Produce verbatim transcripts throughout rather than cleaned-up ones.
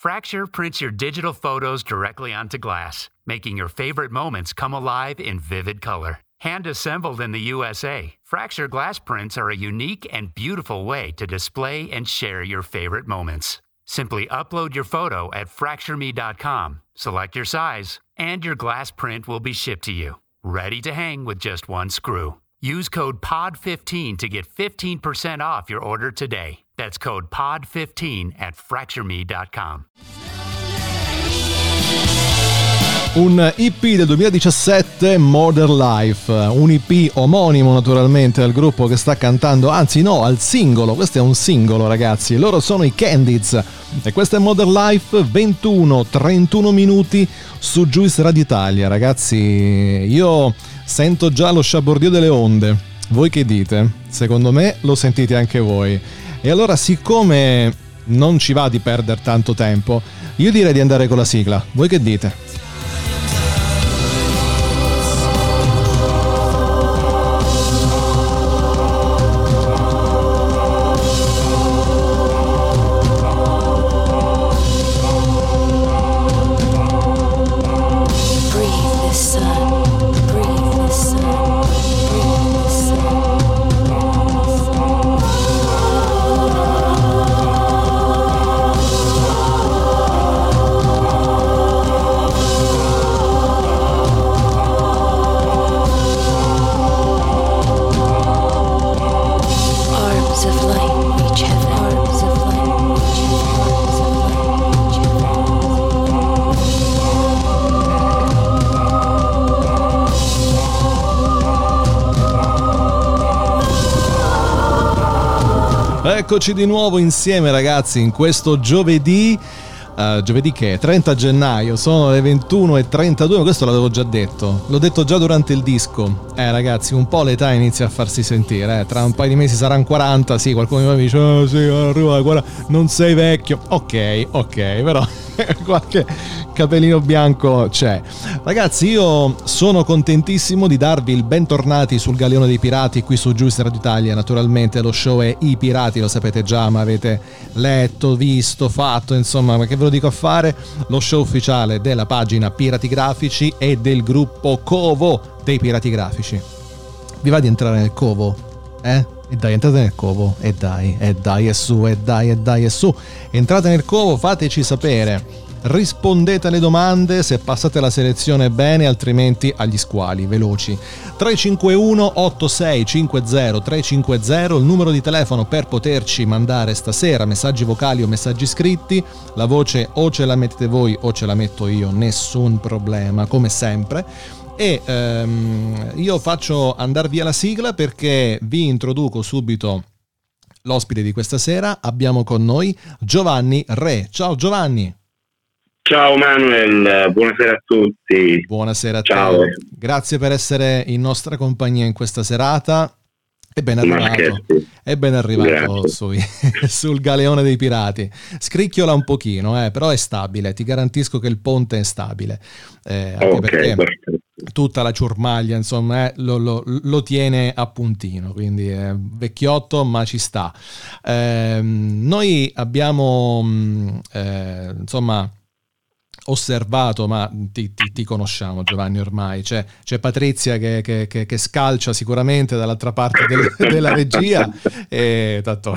Fracture prints your digital photos directly onto glass, making your favorite moments come alive in vivid color. Hand-assembled in the U S A, Fracture glass prints are a unique and beautiful way to display and share your favorite moments. Simply upload your photo at Fracture Me dot com, select your size, and your glass print will be shipped to you, ready to hang with just one screw. Use code P O D fifteen to get fifteen percent off your order today. That's code P O D fifteen at Fracture Me dot com. Un E P del duemiladiciassette, Modern Life, un E P omonimo naturalmente al gruppo che sta cantando, anzi no, al singolo, questo è un singolo ragazzi, loro sono i Candids e questo è Modern Life, ventuno trentuno minuti su Juice Radio Italia, ragazzi io sento già lo sciabordio delle onde, voi che dite? Secondo me lo sentite anche voi e allora siccome non ci va di perdere tanto tempo, io direi di andare con la sigla, voi che dite? Eccoci di nuovo insieme ragazzi in questo giovedì, uh, giovedì che è trenta gennaio, sono le ventuno e trentadue, questo l'avevo già detto, l'ho detto già durante il disco, eh ragazzi un po' l'età inizia a farsi sentire, eh. Tra un paio di mesi saranno quaranta, sì qualcuno mi dice oh, sì, arriva, guarda, non sei vecchio, ok ok però qualche capellino bianco c'è. Ragazzi io sono contentissimo di darvi il bentornati sul Galeone dei Pirati qui su Juice Radio Italia, naturalmente lo show è I Pirati, lo sapete già, ma avete letto, visto, fatto, insomma ma che ve lo dico a fare, lo show ufficiale della pagina Pirati Grafici e del gruppo Covo dei Pirati Grafici. Vi va di entrare nel Covo? Eh? E dai, entrate nel covo, e dai, e dai, e su, e dai, e dai, e su. Entrate nel covo, fateci sapere, rispondete alle domande, se passate la selezione bene, altrimenti agli squali, veloci. tre cinque uno otto sei cinque zero tre cinque zero, il numero di telefono per poterci mandare stasera messaggi vocali o messaggi scritti, la voce o ce la mettete voi o ce la metto io, nessun problema, come sempre. E ehm, io faccio andar via la sigla perché vi introduco subito l'ospite di questa sera. Abbiamo con noi Giovanni Re. Ciao Giovanni. Ciao Manuel, buonasera a tutti. Buonasera a Ciao. Te. Grazie per essere in nostra compagnia in questa serata. È ben arrivato, è ben arrivato sui, sul Galeone dei Pirati. Scricchiola un pochino, eh, però è stabile, ti garantisco che il ponte è stabile. Eh, anche okay, perché perfetto. Tutta la ciurmaglia, insomma, eh, lo, lo, lo tiene a puntino, quindi è vecchiotto ma ci sta. Eh, noi abbiamo, eh, insomma... osservato, ma ti, ti, ti conosciamo Giovanni ormai, c'è, c'è Patrizia che, che, che, che scalcia sicuramente dall'altra parte del, della regia e tanto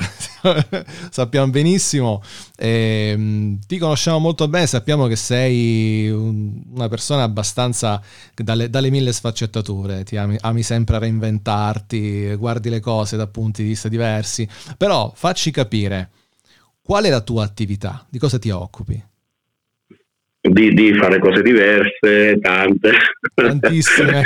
sappiamo benissimo e, ti conosciamo molto bene, sappiamo che sei un, una persona abbastanza dalle, dalle mille sfaccettature, ti ami, ami sempre a reinventarti, guardi le cose da punti di vista diversi, però facci capire qual è la tua attività, di cosa ti occupi? Di, di fare cose diverse, tante, tantissime.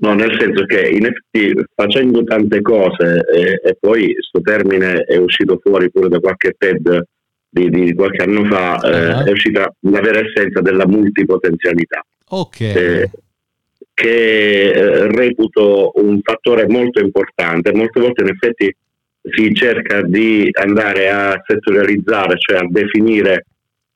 No, nel senso che in effetti facendo tante cose e, e poi sto termine è uscito fuori pure da qualche TED di, di qualche anno fa, uh-huh. eh, è uscita la vera essenza della multipotenzialità, okay. eh, che eh, reputo un fattore molto importante. Molte volte in effetti si cerca di andare a settorializzare, cioè a definire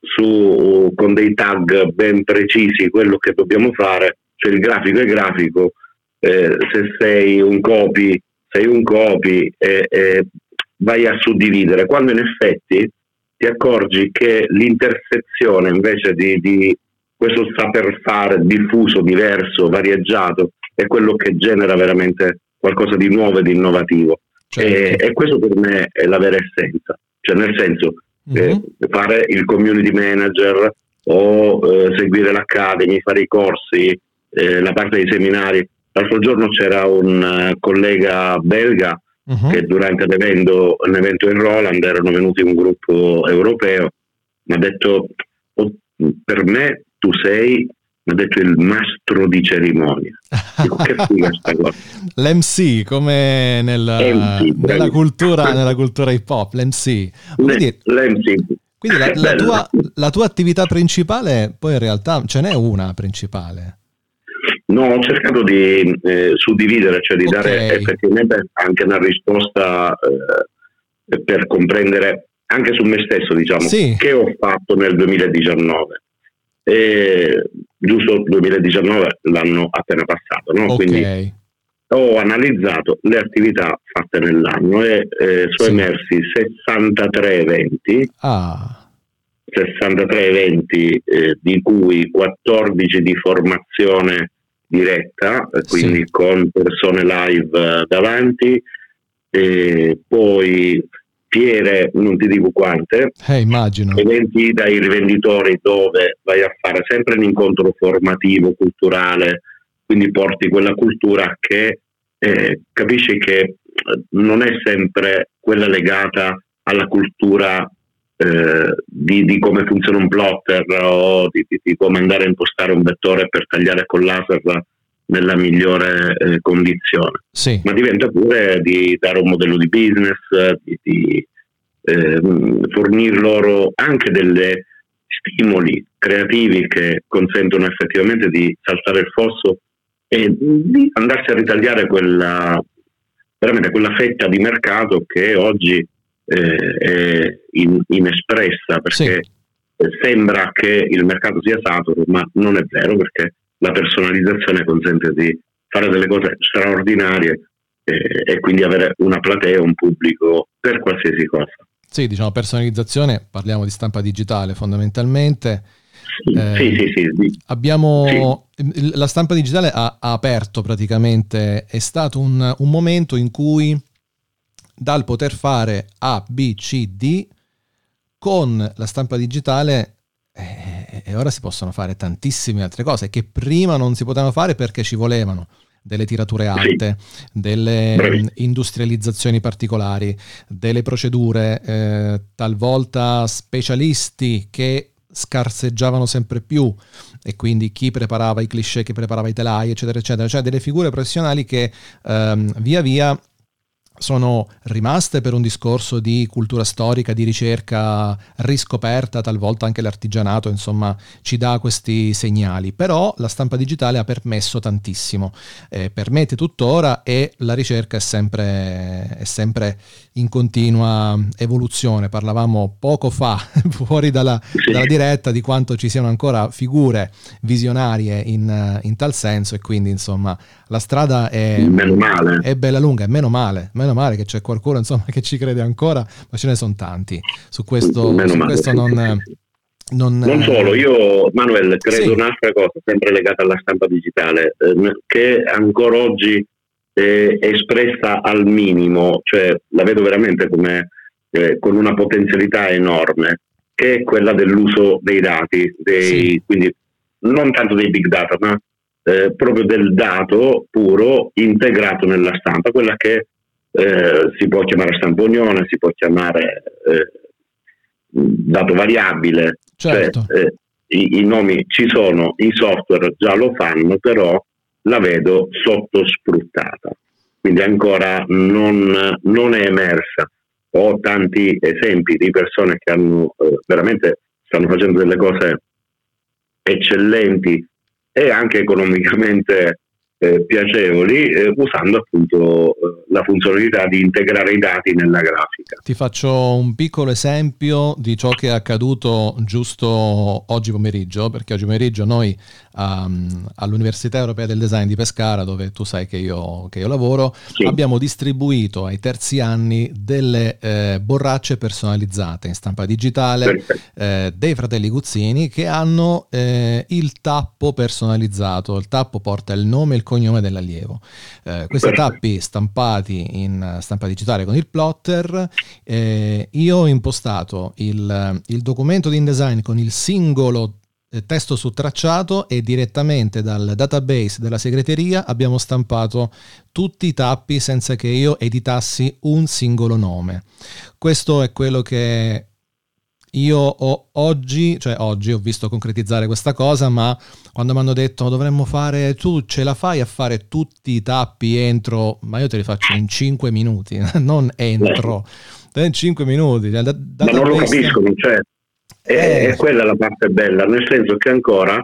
su con dei tag ben precisi quello che dobbiamo fare, cioè il grafico è grafico, eh, se sei un copy sei un copy e eh, eh, vai a suddividere, quando in effetti ti accorgi che l'intersezione invece di, di questo saper fare diffuso, diverso, variegato è quello che genera veramente qualcosa di nuovo e di innovativo. Certo. E, e questo per me è la vera essenza, cioè nel senso mm-hmm. eh, fare il community manager o eh, seguire l'academy, fare i corsi, eh, la parte dei seminari. L'altro giorno c'era un uh, collega belga uh-huh. che durante l'evento, l'evento in Roland erano venuti un gruppo europeo, mi ha detto oh, per me tu sei, mi ha detto, il mastro di cerimonia. Dico, che figa sta cosa. L'M C come nella, M C, nella cultura nella cultura hip hop, l'M C. Quindi, l'M C. Quindi la, la, tua, la tua attività principale, poi in realtà ce n'è una principale. No, ho cercato di eh, suddividere, cioè di okay. dare effettivamente anche una risposta eh, per comprendere anche su me stesso, diciamo, sì. che ho fatto nel duemiladiciannove. E, giusto, duemiladiciannove l'anno appena passato, no? Okay. Quindi ho analizzato le attività fatte nell'anno e eh, sono sì. emersi sessantatré eventi. Ah. sessantatré eventi, eh, di cui quattordici di formazione diretta, quindi sì. con persone live davanti, e poi fiere, non ti dico quante, eh, immagino. Eventi dai rivenditori dove vai a fare sempre un incontro formativo, culturale, quindi porti quella cultura che eh, capisci che non è sempre quella legata alla cultura eh, di, di come funziona un plotter o di, di, di come andare a impostare un vettore per tagliare con laser nella migliore eh, condizione, sì. ma diventa pure di dare un modello di business, di, di eh, fornire loro anche delle stimoli creativi che consentono effettivamente di saltare il fosso e di andarsi a ritagliare quella, veramente quella fetta di mercato che oggi eh, è in, inespressa, perché sì. sembra che il mercato sia saturo, ma non è vero, perché la personalizzazione consente di fare delle cose straordinarie eh, e quindi avere una platea, un pubblico per qualsiasi cosa. Sì, diciamo personalizzazione, parliamo di stampa digitale fondamentalmente. Sì, eh, sì, sì, sì, sì. Abbiamo sì. La stampa digitale ha, ha aperto praticamente, è stato un, un momento in cui dal poter fare A, B, C, D con la stampa digitale eh, e ora si possono fare tantissime altre cose che prima non si potevano fare perché ci volevano delle tirature alte, sì. delle Bravi. industrializzazioni particolari, delle procedure, eh, talvolta specialisti che scarseggiavano sempre più e quindi chi preparava i cliché, chi preparava i telai, eccetera, eccetera. Cioè delle figure professionali che ehm, via via sono rimaste per un discorso di cultura storica, di ricerca riscoperta, talvolta anche l'artigianato, insomma, ci dà questi segnali. Però la stampa digitale ha permesso tantissimo, eh, permette tuttora e la ricerca è sempre, è sempre in continua evoluzione. Parlavamo poco fa, fuori dalla, dalla diretta, di quanto ci siano ancora figure visionarie in, in tal senso e quindi, insomma, la strada è, è bella lunga, è meno male, meno male che c'è qualcuno, insomma, che ci crede ancora, ma ce ne sono tanti. Su questo, meno su male, questo sì, non, sì. non... Non solo, io, Manuel, credo sì. un'altra cosa, sempre legata alla stampa digitale, eh, che ancora oggi eh, è espressa al minimo, cioè la vedo veramente come eh, con una potenzialità enorme, che è quella dell'uso dei dati, dei, sì. quindi non tanto dei big data, ma Eh, proprio del dato puro integrato nella stampa, quella che eh, si può chiamare stampa unione, si può chiamare eh, dato variabile, certo. cioè, eh, i, i nomi ci sono, i software già lo fanno, però la vedo sottosfruttata, quindi ancora non, non è emersa. Ho tanti esempi di persone che hanno eh, veramente stanno facendo delle cose eccellenti e anche economicamente eh, piacevoli, eh, usando appunto eh, la funzionalità di integrare i dati nella grafica. Ti faccio un piccolo esempio di ciò che è accaduto giusto oggi pomeriggio, perché oggi pomeriggio noi um, all'Università Europea del Design di Pescara, dove tu sai che io, che io lavoro, sì, abbiamo distribuito ai terzi anni delle eh, borracce personalizzate in stampa digitale eh, dei fratelli Guzzini, che hanno eh, il tappo personalizzato. Il tappo porta il nome e il cognome dell'allievo. Eh, questi tappi stampati in stampa digitale con il plotter, eh, io ho impostato il, il documento di InDesign con il singolo testo su tracciato e direttamente dal database della segreteria abbiamo stampato tutti i tappi senza che io editassi un singolo nome. Questo è quello che io ho oggi, cioè oggi ho visto concretizzare questa cosa, ma quando mi hanno detto dovremmo fare, tu ce la fai a fare tutti i tappi entro, ma io te li faccio in cinque minuti, non entro, in cinque minuti. Da, da ma non lo capiscono, cioè è, è quella la parte bella, nel senso che ancora,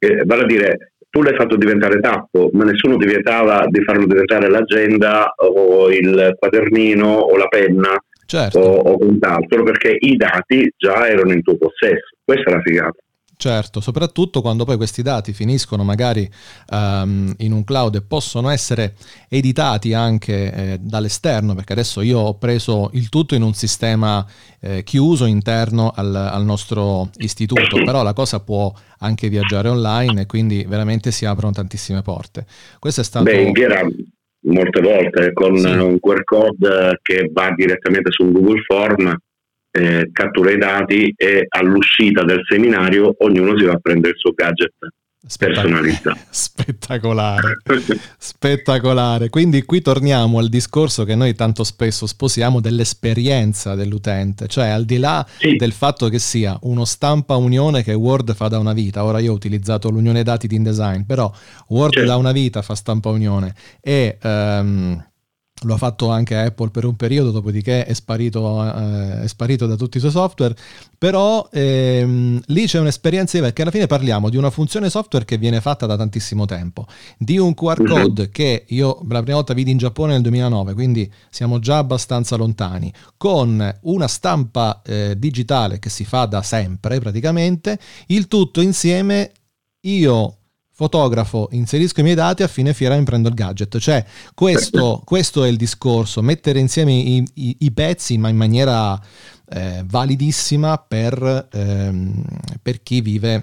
eh, vale a dire, tu l'hai fatto diventare tappo, ma nessuno ti vietava di farlo diventare l'agenda o il quadernino o la penna. Certo. O, o quant'altro, perché i dati già erano in tuo possesso. Questa è la figata. Certo, soprattutto quando poi questi dati finiscono magari um, in un cloud e possono essere editati anche eh, dall'esterno, perché adesso io ho preso il tutto in un sistema eh, chiuso interno al, al nostro istituto, però la cosa può anche viaggiare online e quindi veramente si aprono tantissime porte. Questo è stato... Beh, molte volte con sì, un Q R code che va direttamente su Google Form, eh, cattura i dati e all'uscita del seminario ognuno si va a prendere il suo gadget personalizzato. Spettacolare, spettacolare. Quindi qui torniamo al discorso che noi tanto spesso sposiamo dell'esperienza dell'utente, cioè al di là sì, del fatto che sia uno stampa unione che Word fa da una vita. Ora io ho utilizzato l'unione dati di InDesign, però Word certo, da una vita fa stampa unione e... Um, lo ha fatto anche Apple per un periodo, dopodiché è sparito, eh, è sparito da tutti i suoi software, però ehm, lì c'è un'esperienza, perché alla fine parliamo di una funzione software che viene fatta da tantissimo tempo, di un Q R code che io la prima volta vidi in Giappone nel duemilanove, quindi siamo già abbastanza lontani, con una stampa eh, digitale che si fa da sempre praticamente, il tutto insieme. Io fotografo, inserisco i miei dati, a fine fiera mi prendo il gadget. Cioè questo, questo è il discorso, mettere insieme i, i, i pezzi ma in maniera eh, validissima per, ehm, per chi vive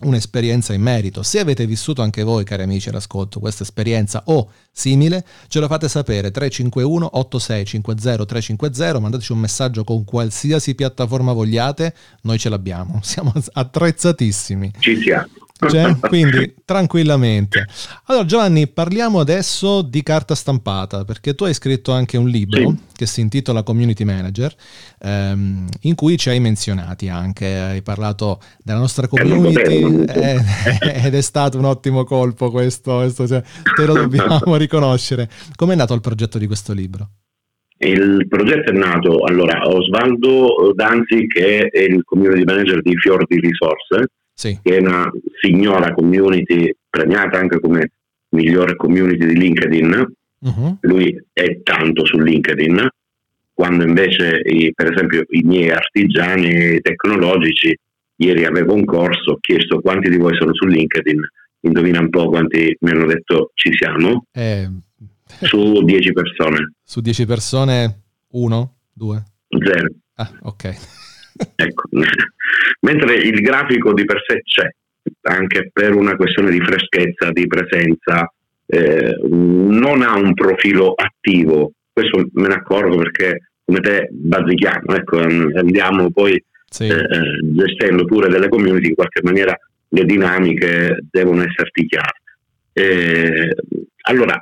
un'esperienza in merito. Se avete vissuto anche voi, cari amici all'ascolto, questa esperienza o simile, ce lo fate sapere. Tre cinque uno otto sei cinque zero tre cinque zero, mandateci un messaggio con qualsiasi piattaforma vogliate, noi ce l'abbiamo, siamo attrezzatissimi, ci siamo. Cioè, quindi tranquillamente. Allora Giovanni, parliamo adesso di carta stampata, perché tu hai scritto anche un libro sì, che si intitola Community Manager, ehm, in cui ci hai menzionati anche, hai parlato della nostra community, eh, ed è stato un ottimo colpo questo, questo cioè, te lo dobbiamo riconoscere. Com'è nato il progetto di questo libro? Il progetto è nato, allora, Osvaldo Danzi, che è il community manager di Fior di Risorse, sì, che è una signora community premiata anche come migliore community di LinkedIn. Uh-huh. Lui è tanto su LinkedIn, quando invece i, per esempio i miei artigiani tecnologici, ieri avevo un corso, ho chiesto quanti di voi sono su LinkedIn, indovina un po' quanti mi hanno detto ci siamo, eh. su dieci persone. Su dieci persone uno, due? Zero. Ah, ok. Ecco. Mentre il grafico di per sé c'è, anche per una questione di freschezza, di presenza, eh, non ha un profilo attivo. Questo me ne accorgo perché come te bazzichiamo, ecco, andiamo poi sì, eh, gestendo pure delle community, in qualche maniera le dinamiche devono esserti chiare. Eh, allora,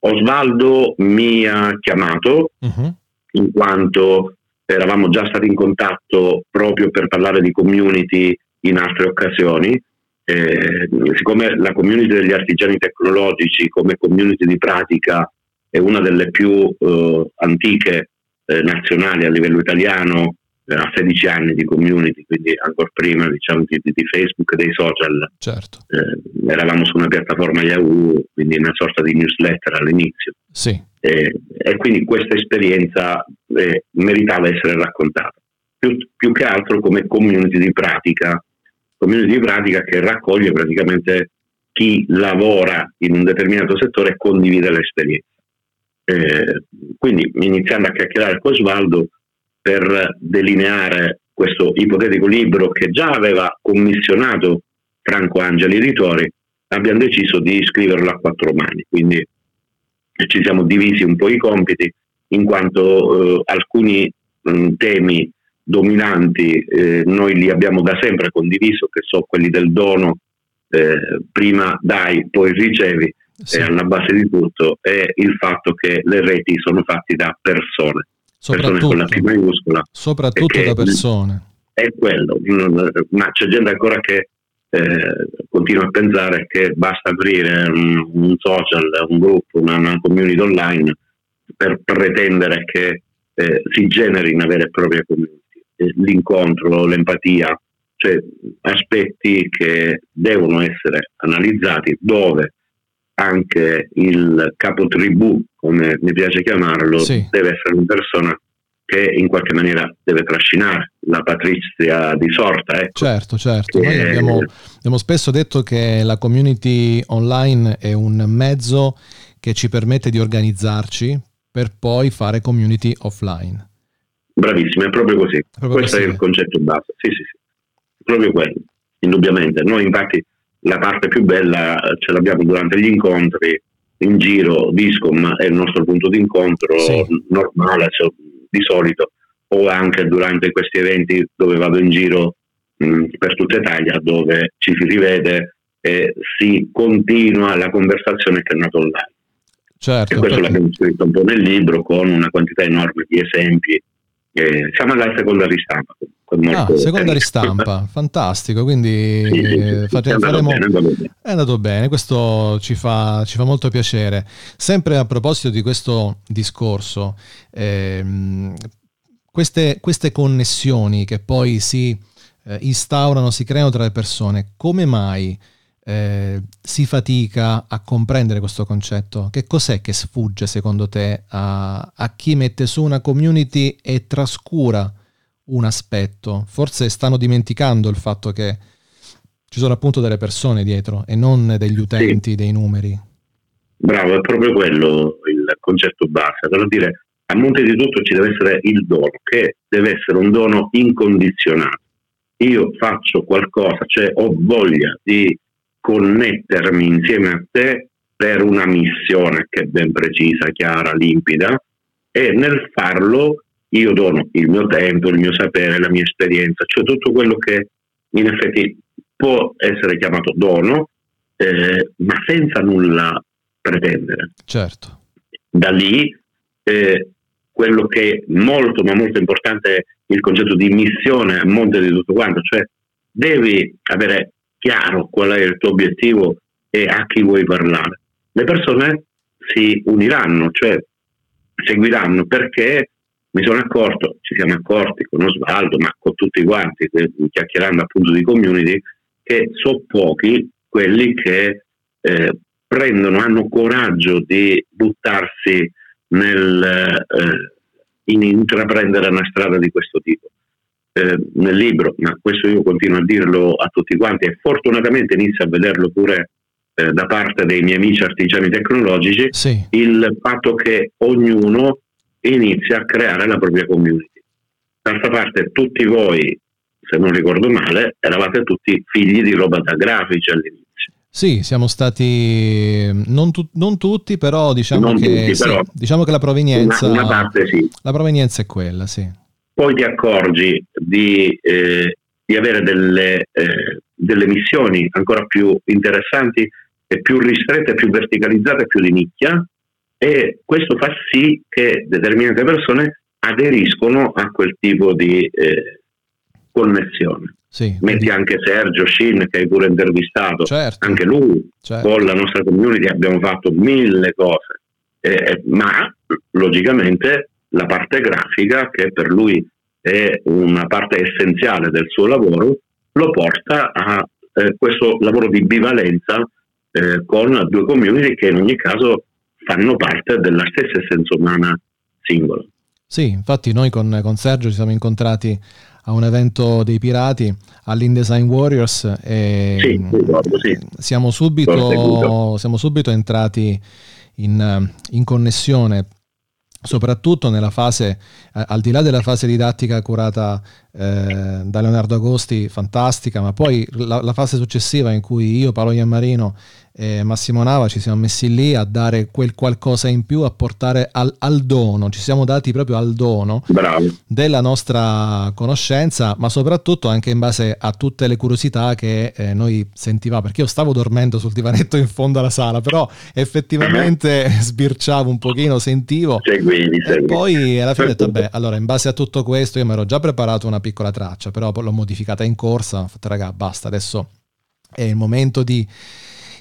Osvaldo mi ha chiamato, uh-huh, in quanto eravamo già stati in contatto proprio per parlare di community in altre occasioni, eh, siccome la community degli artigiani tecnologici come community di pratica è una delle più eh, antiche eh, nazionali a livello italiano, a sedici anni di community, quindi ancora prima, diciamo, di, di Facebook e dei social. Certo. Eh, eravamo su una piattaforma Yahoo, quindi una sorta di newsletter all'inizio. Sì. Eh, e quindi questa esperienza eh, meritava essere raccontata, più, più che altro come community di pratica, community di pratica che raccoglie praticamente chi lavora in un determinato settore e condivide l'esperienza. Eh, quindi iniziando a chiacchierare con Osvaldo per delineare questo ipotetico libro che già aveva commissionato Franco Angeli Ritori, abbiamo deciso di scriverlo a quattro mani, quindi ci siamo divisi un po' i compiti, in quanto eh, alcuni mh, temi dominanti eh, noi li abbiamo da sempre condiviso, che sono quelli del dono, eh, prima dai, poi ricevi, sì. eh, alla base di tutto è il fatto che le reti sono fatte da persone. Soprattutto, persone con la P maiuscola, soprattutto da persone. È quello, ma c'è gente ancora che eh, continua a pensare che basta aprire un, un social, un gruppo, una, una community online per pretendere che eh, si generi una vera e propria community. L'incontro, l'empatia, cioè aspetti che devono essere analizzati, dove anche il capotribù, come mi piace chiamarlo, sì. deve essere una persona che in qualche maniera deve trascinare la Patrizia di sorta. Ecco. Certo, certo. Noi eh, abbiamo, abbiamo spesso detto che la community online è un mezzo che ci permette di organizzarci per poi fare community offline. Bravissimo, è proprio così. È proprio Questo così. È il concetto base. Sì, sì, sì. Proprio quello, indubbiamente. Noi infatti la parte più bella ce l'abbiamo durante gli incontri, in giro. Viscom è il nostro punto di incontro, sì. normale, cioè, di solito, o anche durante questi eventi dove vado in giro mh, per tutta Italia, dove ci si rivede e si continua la conversazione che è nata online. Certo, e questo perché... l'abbiamo scritto un po' nel libro con una quantità enorme di esempi. Eh, siamo alla seconda ristampa. Ah, seconda ristampa, fantastico, quindi sì, eh, fate, è, andato faremo... bene, è, andato bene. È andato bene, questo ci fa, ci fa molto piacere. Sempre a proposito di questo discorso, ehm, queste, queste connessioni che poi si eh, instaurano, si creano tra le persone, come mai eh, si fatica a comprendere questo concetto? Che cos'è che sfugge secondo te a, a chi mette su una community e trascura un aspetto? Forse stanno dimenticando il fatto che ci sono appunto delle persone dietro e non degli utenti, sì. dei numeri. Bravo, è proprio quello il concetto base. Devo dire, a monte di tutto ci deve essere il dono, che deve essere un dono incondizionato. Io faccio qualcosa, cioè ho voglia di connettermi insieme a te per una missione che è ben precisa, chiara, limpida, e nel farlo io dono il mio tempo, il mio sapere, la mia esperienza, cioè tutto quello che in effetti può essere chiamato dono, eh, ma senza nulla pretendere. Certo. Da lì eh, quello che è molto ma molto importante è il concetto di missione a monte di tutto quanto, cioè devi avere chiaro qual è il tuo obiettivo e a chi vuoi parlare. Le persone si uniranno, cioè seguiranno, perché mi sono accorto, ci siamo accorti con Osvaldo, ma con tutti quanti, chiacchierando appunto di community, che sono pochi quelli che eh, prendono, hanno coraggio di buttarsi nel eh, in intraprendere una strada di questo tipo. Eh, nel libro, ma questo io continuo a dirlo a tutti quanti, e fortunatamente inizio a vederlo pure eh, da parte dei miei amici artigiani tecnologici, sì. il fatto che ognuno inizia a creare la propria community. D'altra parte tutti voi, se non ricordo male, eravate tutti figli di roba da grafici all'inizio. Sì, siamo stati non, tu, non tutti, però diciamo non che tutti, sì, però diciamo che la provenienza una, una parte sì. La provenienza è quella, sì. Poi ti accorgi di eh, di avere delle eh, delle missioni ancora più interessanti e più ristrette, più verticalizzate, più di nicchia. E questo fa sì che determinate persone aderiscono a quel tipo di eh, connessione. Sì, metti anche Sergio Shin, che hai pure intervistato, certo, anche lui, certo. con la nostra community abbiamo fatto mille cose, eh, ma logicamente la parte grafica, che per lui è una parte essenziale del suo lavoro, lo porta a eh, questo lavoro di bivalenza eh, con due community che in ogni caso fanno parte della stessa essenza umana singola. Sì, infatti noi con, con Sergio ci siamo incontrati a un evento dei Pirati all'Indesign Warriors e sì, ricordo, sì. siamo subito siamo subito entrati in, in connessione, soprattutto nella fase, eh, al di là della fase didattica curata eh, da Leonardo Agosti, fantastica, ma poi la, la fase successiva in cui io, Paolo Iammarino e Massimo Nava ci siamo messi lì a dare quel qualcosa in più, a portare al, al dono, ci siamo dati proprio al dono Bravo. della nostra conoscenza, ma soprattutto anche in base a tutte le curiosità che eh, noi sentivamo, perché io stavo dormendo sul divanetto in fondo alla sala, però effettivamente uh-huh. sbirciavo un pochino, sentivo seguini, seguini. E poi alla fine ho detto, beh, allora in base a tutto questo io mi ero già preparato una piccola traccia, però l'ho modificata in corsa, ho fatto raga basta, adesso è il momento di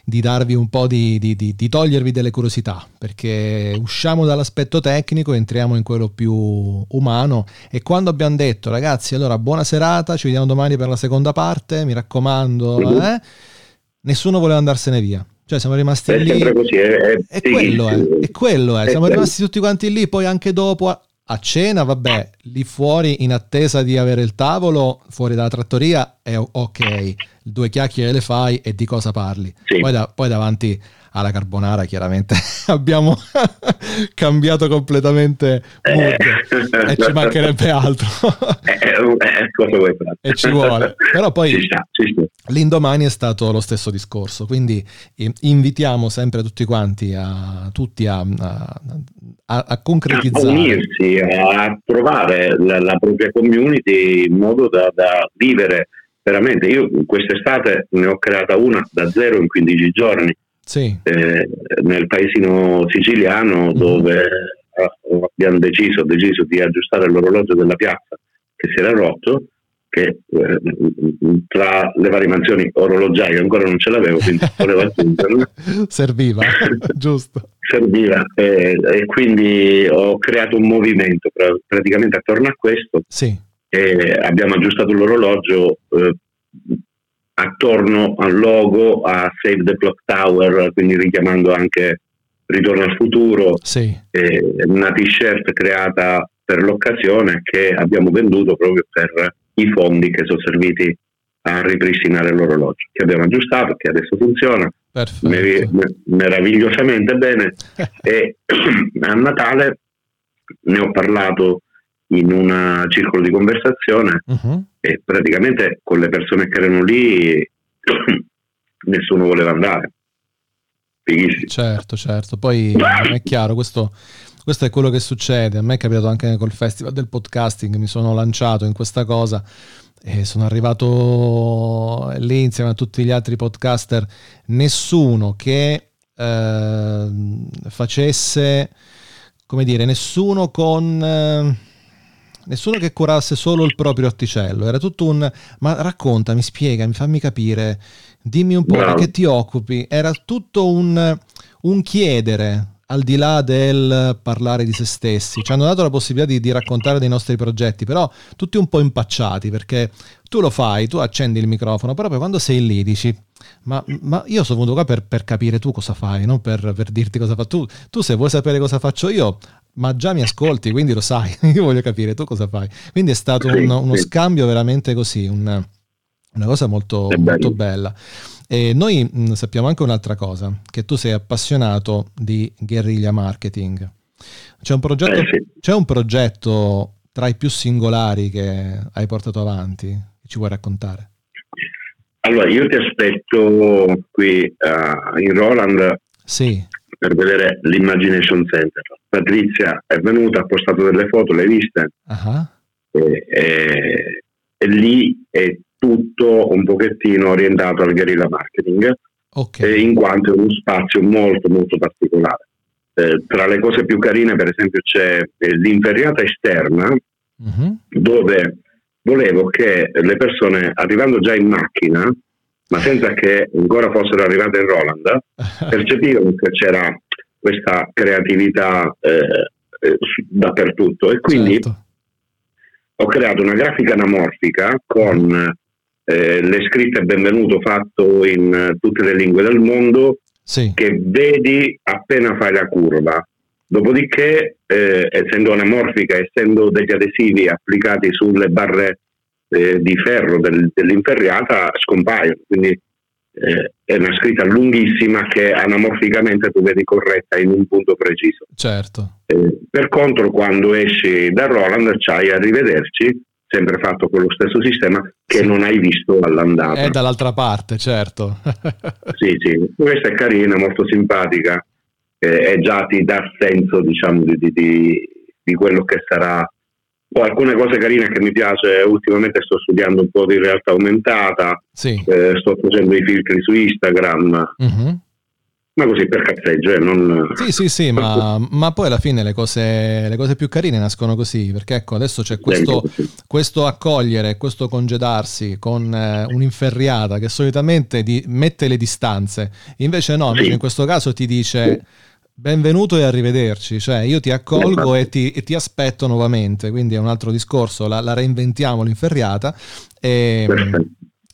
di darvi un po' di, di, di, di togliervi delle curiosità, perché usciamo dall'aspetto tecnico, entriamo in quello più umano, e quando abbiamo detto ragazzi allora buona serata, ci vediamo domani per la seconda parte, mi raccomando, eh? Nessuno voleva andarsene via, cioè siamo rimasti è lì così, è, è, e quello è, è quello è, siamo è rimasti tutti quanti lì, poi anche dopo a, a cena, vabbè, lì fuori in attesa di avere il tavolo fuori dalla trattoria è ok, due chiacchiere le fai e di cosa parli, sì. poi, da, poi davanti alla carbonara chiaramente abbiamo cambiato completamente mood, eh, e ci mancherebbe altro, eh, eh, e ci vuole, però poi ci sta, ci sta. L'indomani è stato lo stesso discorso, quindi eh, invitiamo sempre tutti quanti a tutti a, a, a, a concretizzare, a unirsi, a provare la, la propria community in modo da, da vivere veramente. Io quest'estate ne ho creata una da zero in quindici giorni, sì. eh, nel paesino siciliano, dove mm. abbiamo deciso, deciso di aggiustare l'orologio della piazza che si era rotto, che eh, tra le varie mansioni orologiaio ancora non ce l'avevo, quindi volevo aggiungerlo. Serviva, giusto. Serviva, eh, e quindi ho creato un movimento pra- praticamente attorno a questo. Sì. E abbiamo aggiustato l'orologio eh, attorno al logo, a Save the Clock Tower, quindi richiamando anche Ritorno al Futuro, sì. eh, una t-shirt creata per l'occasione che abbiamo venduto proprio per i fondi che sono serviti a ripristinare l'orologio, che abbiamo aggiustato, che adesso funziona mer- mer- meravigliosamente bene. E a Natale ne ho parlato in un circolo di conversazione uh-huh. e praticamente con le persone che erano lì nessuno voleva andare. Fighissimo. Certo, certo, poi è chiaro, questo, questo è quello che succede. A me è capitato anche col festival del podcasting, mi sono lanciato in questa cosa e sono arrivato lì insieme a tutti gli altri podcaster, nessuno che eh, facesse, come dire, nessuno con... Eh, nessuno che curasse solo il proprio orticello, era tutto un ma raccontami, spiegami, fammi capire, dimmi un po' no. di che ti occupi, era tutto un, un chiedere al di là del parlare di se stessi. Ci hanno dato la possibilità di, di raccontare dei nostri progetti, però tutti un po' impacciati, perché tu lo fai, tu accendi il microfono, proprio quando sei lì dici ma, ma io sono venuto qua per, per capire tu cosa fai, non per, per dirti cosa fai tu, tu se vuoi sapere cosa faccio io ma già mi ascolti, quindi lo sai, io voglio capire tu cosa fai, quindi è stato un, uno scambio veramente così, un, una cosa molto, molto bella. E noi mh, sappiamo anche un'altra cosa, che tu sei appassionato di guerriglia marketing, c'è un progetto, eh, sì. c'è un progetto tra i più singolari che hai portato avanti, che ci vuoi raccontare? Allora io ti aspetto qui uh, in Roland, sì, per vedere l'Imagination Center. Patrizia è venuta, ha postato delle foto, le hai viste? Uh-huh. E, e, e lì è tutto un pochettino orientato al guerrilla marketing, okay. e in quanto è uno spazio molto molto particolare. Eh, tra le cose più carine, per esempio, c'è l'inferriata esterna, uh-huh. dove volevo che le persone, arrivando già in macchina, ma senza che ancora fossero arrivate in Roland, percepivano che c'era questa creatività eh, eh, dappertutto, e quindi certo. ho creato una grafica anamorfica con eh, le scritte benvenuto fatto in tutte le lingue del mondo, sì, che vedi appena fai la curva. Dopodiché, eh, essendo anamorfica, essendo degli adesivi applicati sulle barre eh, di ferro del, dell'inferriata, scompaiono. Quindi eh, è una scritta lunghissima che anamorficamente tu vedi corretta in un punto preciso. Certo. Eh, per contro, quando esci da Roland, c'hai arrivederci, sempre fatto con lo stesso sistema, che sì, non hai visto all'andata. È dall'altra parte, certo. Sì, sì. Questa è carina, molto simpatica. E già ti dà senso, diciamo, di, di, di quello che sarà. Poi alcune cose carine che mi piace, ultimamente sto studiando un po' di realtà aumentata, sì, eh, sto facendo i filtri su Instagram, uh-huh, ma così per cazzeggio, eh, non... Sì, sì, sì, ma, ma poi alla fine le cose, le cose più carine nascono così, perché ecco, adesso c'è questo, questo accogliere, questo congedarsi con eh, un'inferriata che solitamente di, mette le distanze, invece no, invece sì, in questo caso ti dice... Sì. Benvenuto e arrivederci, cioè io ti accolgo e ti, e ti aspetto nuovamente, quindi è un altro discorso, la, la reinventiamo l'inferriata e,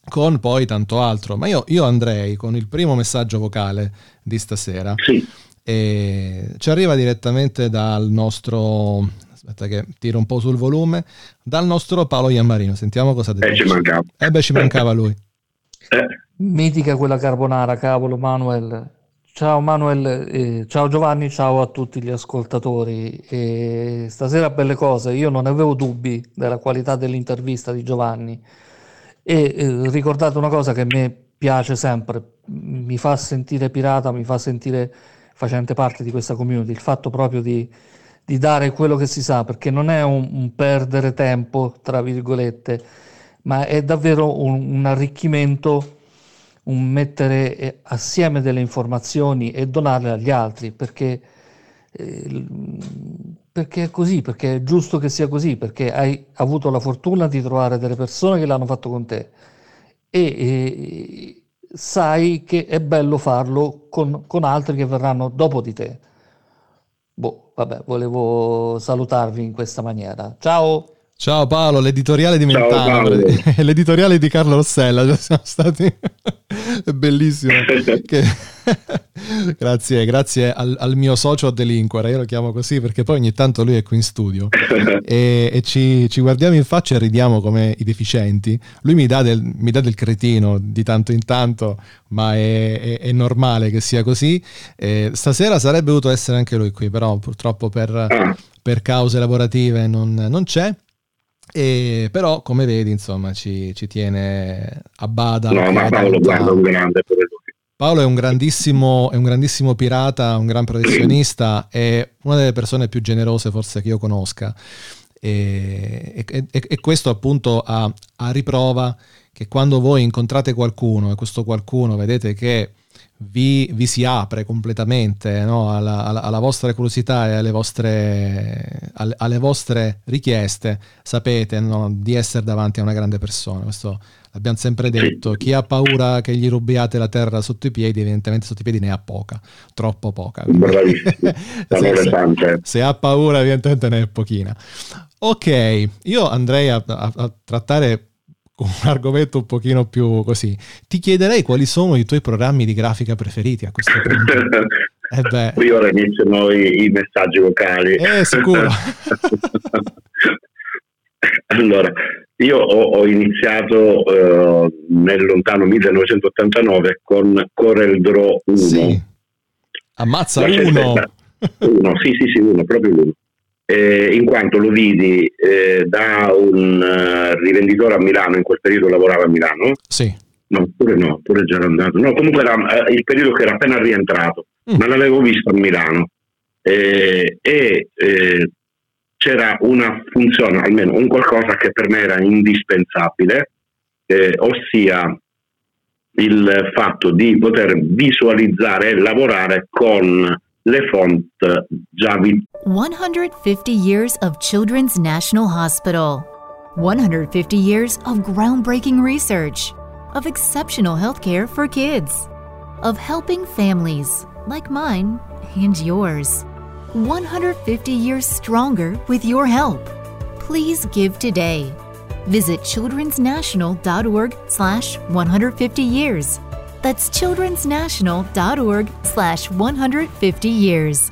con poi tanto altro, ma io, io andrei con il primo messaggio vocale di stasera, sì, e ci arriva direttamente dal nostro, aspetta che tiro un po' sul volume, dal nostro Paolo Iammarino, sentiamo cosa dice. Eh, ci mancava. Eh beh, ci mancava lui. Eh. Mitica quella carbonara, cavolo Manuel. Ciao Manuel, eh, ciao Giovanni, ciao a tutti gli ascoltatori. Eh, stasera belle cose, io non avevo dubbi della qualità dell'intervista di Giovanni e eh, ricordate una cosa che a me piace sempre, mi fa sentire pirata, mi fa sentire facente parte di questa community, il fatto proprio di, di dare quello che si sa, perché non è un, un perdere tempo, tra virgolette, ma è davvero un, un arricchimento, un mettere assieme delle informazioni e donarle agli altri, perché, eh, perché è così, perché è giusto che sia così, perché hai avuto la fortuna di trovare delle persone che l'hanno fatto con te e, e sai che è bello farlo con, con altri che verranno dopo di te. Boh, vabbè, volevo salutarvi in questa maniera. Ciao! Ciao Paolo, l'editoriale di Mentano, l'editoriale di Carlo Rossella, siamo stati bellissimo. Che... grazie, grazie al, al mio socio a delinquere, io lo chiamo così perché poi ogni tanto lui è qui in studio e, e ci, ci guardiamo in faccia e ridiamo come i deficienti. Lui mi dà del, mi dà del cretino di tanto in tanto, ma è, è, è normale che sia così. E stasera sarebbe dovuto essere anche lui qui, però purtroppo per, per cause lavorative non, non c'è. E però come vedi insomma ci, ci tiene a bada. No, ma Paolo, guarda, un grande per lui. Paolo è un grandissimo, è un grandissimo pirata, un gran professionista, è una delle persone più generose forse che io conosca e, e, e questo appunto a, a riprova che quando voi incontrate qualcuno e questo qualcuno vedete che Vi, vi si apre completamente, no? alla, alla, alla vostra curiosità e alle vostre, alle, alle vostre richieste, sapete, no? Di essere davanti a una grande persona. Questo l'abbiamo sempre detto, chi ha paura che gli rubiate la terra sotto i piedi, evidentemente sotto i piedi ne ha poca, troppo poca. Bravissimo. se, se, se ha paura evidentemente ne è pochina. Ok, io andrei a, a, a trattare un argomento un pochino più così. Ti chiederei quali sono i tuoi programmi di grafica preferiti a questo punto. Eh beh. Qui ora iniziano i, i messaggi vocali. Eh, sicuro. Allora, io ho, ho iniziato eh, nel lontano millenovecentottantanove con CorelDraw uno. Sì. Ammazza uno! Uno, sì, sì, sì, uno, proprio uno. Eh, in quanto lo vidi eh, da un eh, rivenditore a Milano, in quel periodo lavorava a Milano, sì. No, pure no, pure già era andato, no, comunque era eh, il periodo che era appena rientrato, mm. ma l'avevo visto a Milano e eh, eh, c'era una funzione, almeno un qualcosa che per me era indispensabile, eh, ossia il fatto di poter visualizzare e lavorare con le font Javi. one hundred fifty years of Children's National Hospital. one hundred fifty years of groundbreaking research, of exceptional healthcare for kids, of helping families like mine and yours. one hundred fifty years stronger with your help. please give today. Visit childrens national dot org slash one hundred fifty years. That's childrens national dot org slash one hundred fifty years.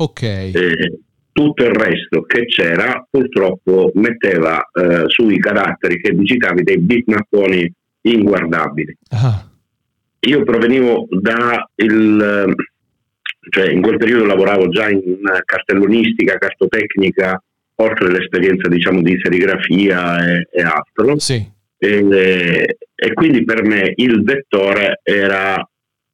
Ok. Eh, tutto il resto che c'era purtroppo metteva eh, sui caratteri che digitavi dei bitmapponi inguardabili. Ah. Io provenivo da il, cioè in quel periodo lavoravo già in cartellonistica, cartotecnica, oltre all'esperienza diciamo di serigrafia e, e altro. Sì. E, e quindi per me il vettore era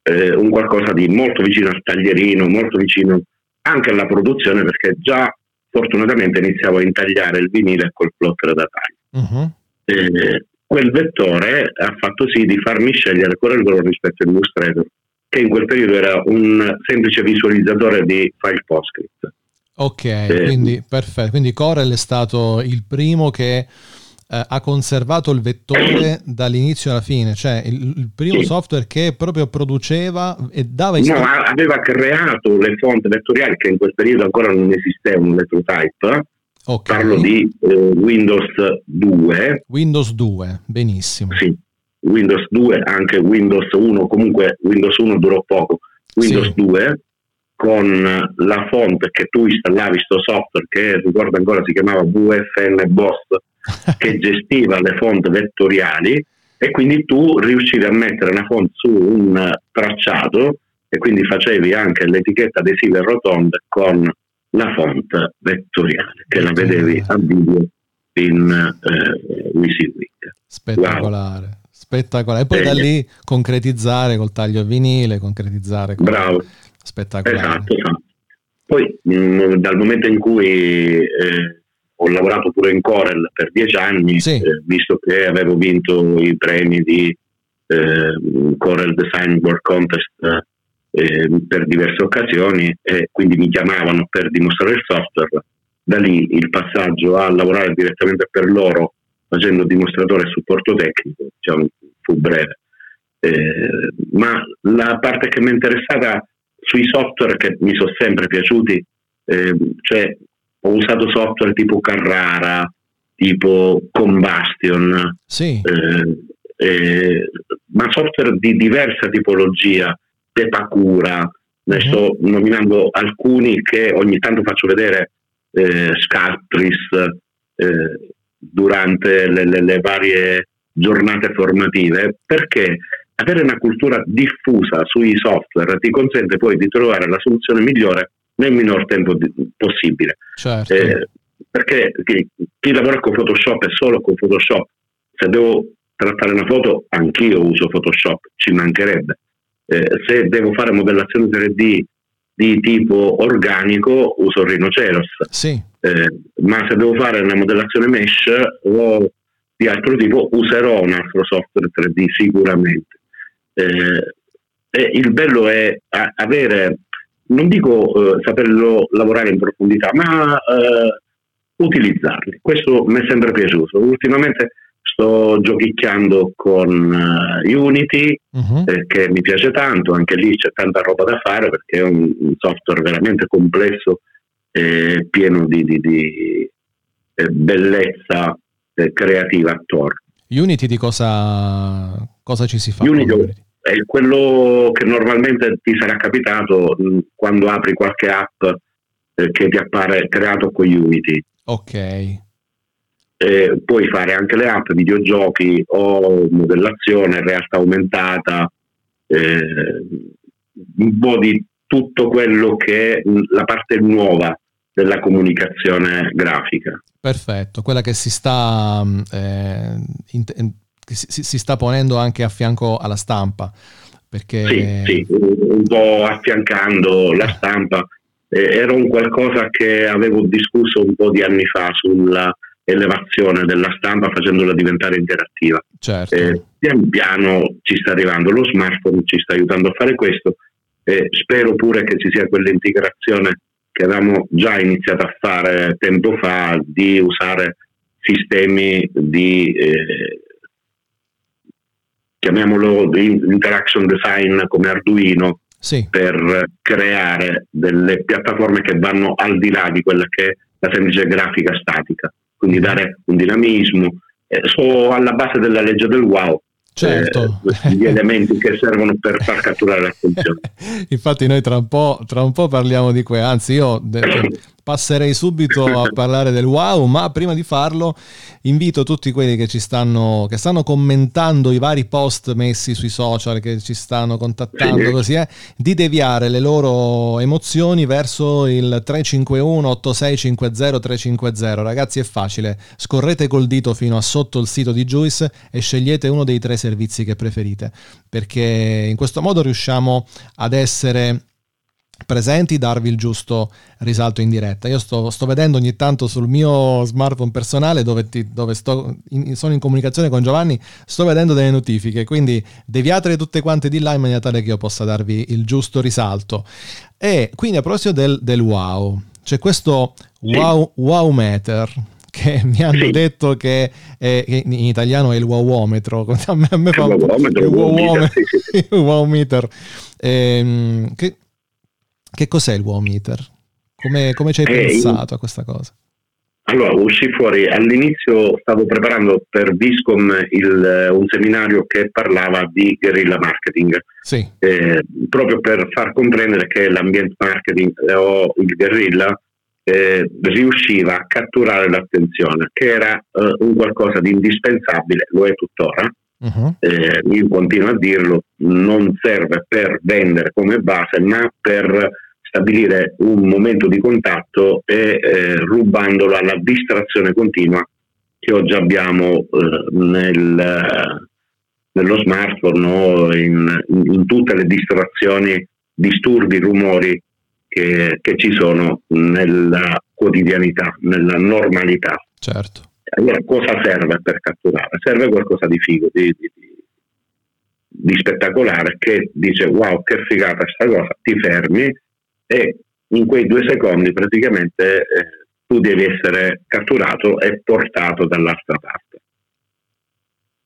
eh, un qualcosa di molto vicino al taglierino, molto vicino anche alla produzione, perché già fortunatamente iniziavo a intagliare il vinile col plotter da taglio. Uh-huh. Eh, quel vettore ha fatto sì di farmi scegliere CorelDraw rispetto all'Illustrator, che in quel periodo era un semplice visualizzatore di file PostScript. Ok, eh, quindi perfetto. Quindi Corel è stato il primo che eh, ha conservato il vettore dall'inizio alla fine, cioè il, il primo sì. software che proprio produceva e dava no, aveva creato le fonti vettoriali che in quel periodo ancora non esistevano, le TrueType. Okay. Parlo di eh, Windows due. Windows due, benissimo. Sì, Windows due, anche Windows uno, comunque Windows uno durò poco. Windows sì. due con la fonte che tu installavi sto software che ricordo ancora si chiamava V F N Boss, che gestiva le fonti vettoriali, e quindi tu riuscivi a mettere una fonte su un tracciato e quindi facevi anche l'etichetta adesiva e rotonda con la fonte vettoriale che la vedevi a video in eh, WYSIWYG. Spettacolare, wow. spettacolare. E poi eh. da lì concretizzare col taglio a vinile, concretizzare con... Bravo. Spettacolare. Esatto, esatto. Poi mh, dal momento in cui eh, ho lavorato pure in Corel per dieci anni, sì. eh, visto che avevo vinto i premi di eh, Corel Design World Contest eh, per diverse occasioni, e quindi mi chiamavano per dimostrare il software. Da lì il passaggio a lavorare direttamente per loro facendo dimostratore e supporto tecnico, diciamo, fu breve. Eh, ma la parte che mi è interessata sui software che mi sono sempre piaciuti, eh, cioè ho usato software tipo Carrara, tipo Combustion, sì. eh, eh, ma software di diversa tipologia, Tepacura, ne mm-hmm. sto nominando alcuni che ogni tanto faccio vedere, eh, Sculptris, eh, durante le, le, le varie giornate formative, perché avere una cultura diffusa sui software ti consente poi di trovare la soluzione migliore nel minor tempo di- possibile. Certo. Eh, perché chi, chi lavora con Photoshop è solo con Photoshop. Se devo trattare una foto, anch'io uso Photoshop, ci mancherebbe. Eh, se devo fare modellazione tre D di tipo organico, uso Rhinoceros. Sì. Eh, ma se devo fare una modellazione mesh o di altro tipo, userò un altro software tre D sicuramente. Eh, e il bello è a- avere... non dico eh, saperlo lavorare in profondità, ma eh, utilizzarli. Questo mi è sempre piaciuto. Ultimamente sto giochicchiando con uh, Unity, uh-huh. eh, che mi piace tanto, anche lì c'è tanta roba da fare perché è un, un software veramente complesso e eh, pieno di, di, di eh, bellezza eh, creativa attorno. Unity di cosa, cosa ci si fa? Unity è quello che normalmente ti sarà capitato mh, quando apri qualche app eh, che ti appare creato con Unity. Ok. Eh, puoi fare anche le app, videogiochi o modellazione, realtà aumentata, eh, un po' di tutto quello che è la parte nuova della comunicazione grafica. Perfetto, quella che si sta... Eh, in- Si, si sta ponendo anche a fianco alla stampa, perché sì, sì, un po' affiancando la stampa, eh, era un qualcosa che avevo discusso un po' di anni fa sulla elevazione della stampa facendola diventare interattiva. Certo. Eh, pian piano ci sta arrivando, lo smartphone ci sta aiutando a fare questo, eh, spero pure che ci sia quell'integrazione che avevamo già iniziato a fare tempo fa, di usare sistemi di eh, chiamiamolo di interaction design come Arduino, sì, per creare delle piattaforme che vanno al di là di quella che è la semplice grafica statica, quindi dare un dinamismo. Eh, so alla base della legge del wow. Certo, eh, gli elementi che servono per far catturare l'attenzione. Infatti noi tra un po', tra un po' parliamo di questo, anzi io de- de- passerei subito a parlare del wow, ma prima di farlo invito tutti quelli che ci stanno, che stanno commentando i vari post messi sui social, che ci stanno contattando così, eh, di deviare le loro emozioni verso il tre cinque uno otto sei cinque zero tre cinque zero. Ragazzi, è facile, scorrete col dito fino a sotto il sito di Juice e scegliete uno dei tre servizi che preferite, perché in questo modo riusciamo ad essere presenti, darvi il giusto risalto in diretta. Io sto, sto vedendo ogni tanto sul mio smartphone personale, dove, ti, dove sto in, sono in comunicazione con Giovanni, sto vedendo delle notifiche, quindi deviatele tutte quante di là in maniera tale che io possa darvi il giusto risalto. E quindi a proposito del, del wow, c'è questo wow, wow meter, che mi hanno detto che, è, che in italiano è il wowometro, a me, a me fa un po' il wowometer, ehm, che Che cos'è il wow meter? Come, come ci hai eh, pensato in... a questa cosa? Allora, uscì fuori, all'inizio stavo preparando per Viscom il, un seminario che parlava di guerrilla marketing, sì, eh, proprio per far comprendere che l'ambient marketing o il guerrilla eh, riusciva a catturare l'attenzione, che era eh, un qualcosa di indispensabile, lo è tuttora. Uh-huh. Eh, io continuo a dirlo, non serve per vendere come base, ma per stabilire un momento di contatto e eh, rubandolo alla distrazione continua che oggi abbiamo eh, nel, nello smartphone o in, in tutte le distrazioni, disturbi, rumori che, che ci sono nella quotidianità, nella normalità. Certo. Allora, cosa serve per catturare? Serve qualcosa di figo, di, di, di spettacolare, che dice wow, che figata sta cosa, ti fermi e in quei due secondi praticamente eh, tu devi essere catturato e portato dall'altra parte.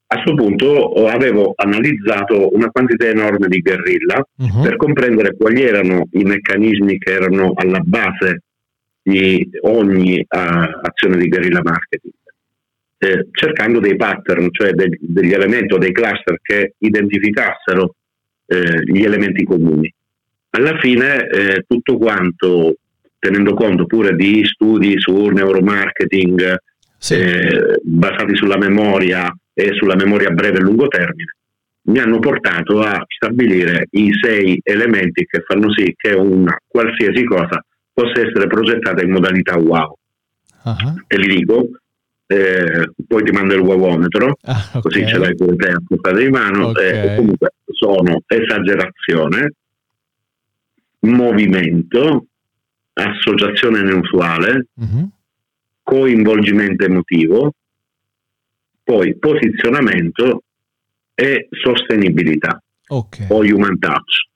A questo punto avevo analizzato una quantità enorme di guerrilla, uh-huh, per comprendere quali erano i meccanismi che erano alla base di ogni uh, azione di guerrilla marketing. Eh, cercando dei pattern, cioè de- degli elementi o dei cluster che identificassero eh, gli elementi comuni. Alla fine eh, tutto quanto, tenendo conto pure di studi su neuromarketing, sì, eh, basati sulla memoria e sulla memoria breve e lungo termine, mi hanno portato a stabilire i sei elementi che fanno sì che una qualsiasi cosa possa essere progettata in modalità wow. Uh-huh. E li dico. Eh, poi ti mando il wowometro, ah, okay, così ce l'hai pure te a portata di mano, okay. Eh, comunque sono esagerazione, movimento, associazione inusuale, mm-hmm, coinvolgimento emotivo, poi posizionamento e sostenibilità, okay, o human touch.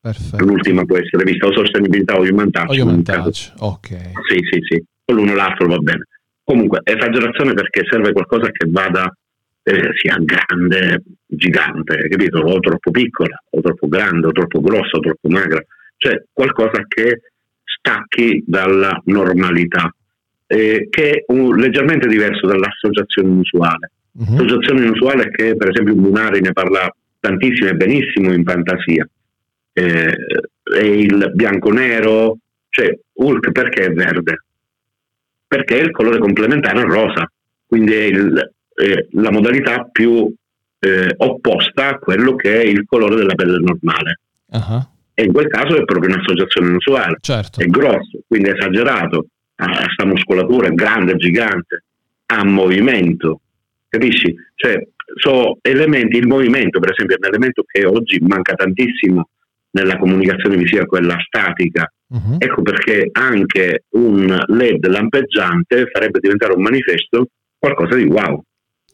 Perfetto. L'ultima può essere vista o sostenibilità o human touch, o human touch. Ok, sì sì sì, o l'uno o l'altro va bene. Comunque, esagerazione perché serve qualcosa che vada, eh, sia grande, gigante, capito? O troppo piccola, o troppo grande, o troppo grossa, o troppo magra. Cioè, qualcosa che stacchi dalla normalità, eh, che è un, leggermente diverso dall'associazione inusuale. Uh-huh. Associazione inusuale che, per esempio, Munari ne parla tantissimo e benissimo in Fantasia. Eh, è il bianco-nero, cioè Hulk perché è verde? Perché è il colore complementare al rosa, quindi è, il, è la modalità più eh, opposta a quello che è il colore della pelle normale. Uh-huh. E in quel caso è proprio un'associazione inusuale, certo, è grosso, quindi è esagerato, ha sta muscolatura, è grande, è gigante, ha movimento, capisci? Cioè, sono elementi, il movimento per esempio è un elemento che oggi manca tantissimo nella comunicazione visiva, quella statica. Uh-huh. Ecco perché anche un L E D lampeggiante farebbe diventare un manifesto qualcosa di wow.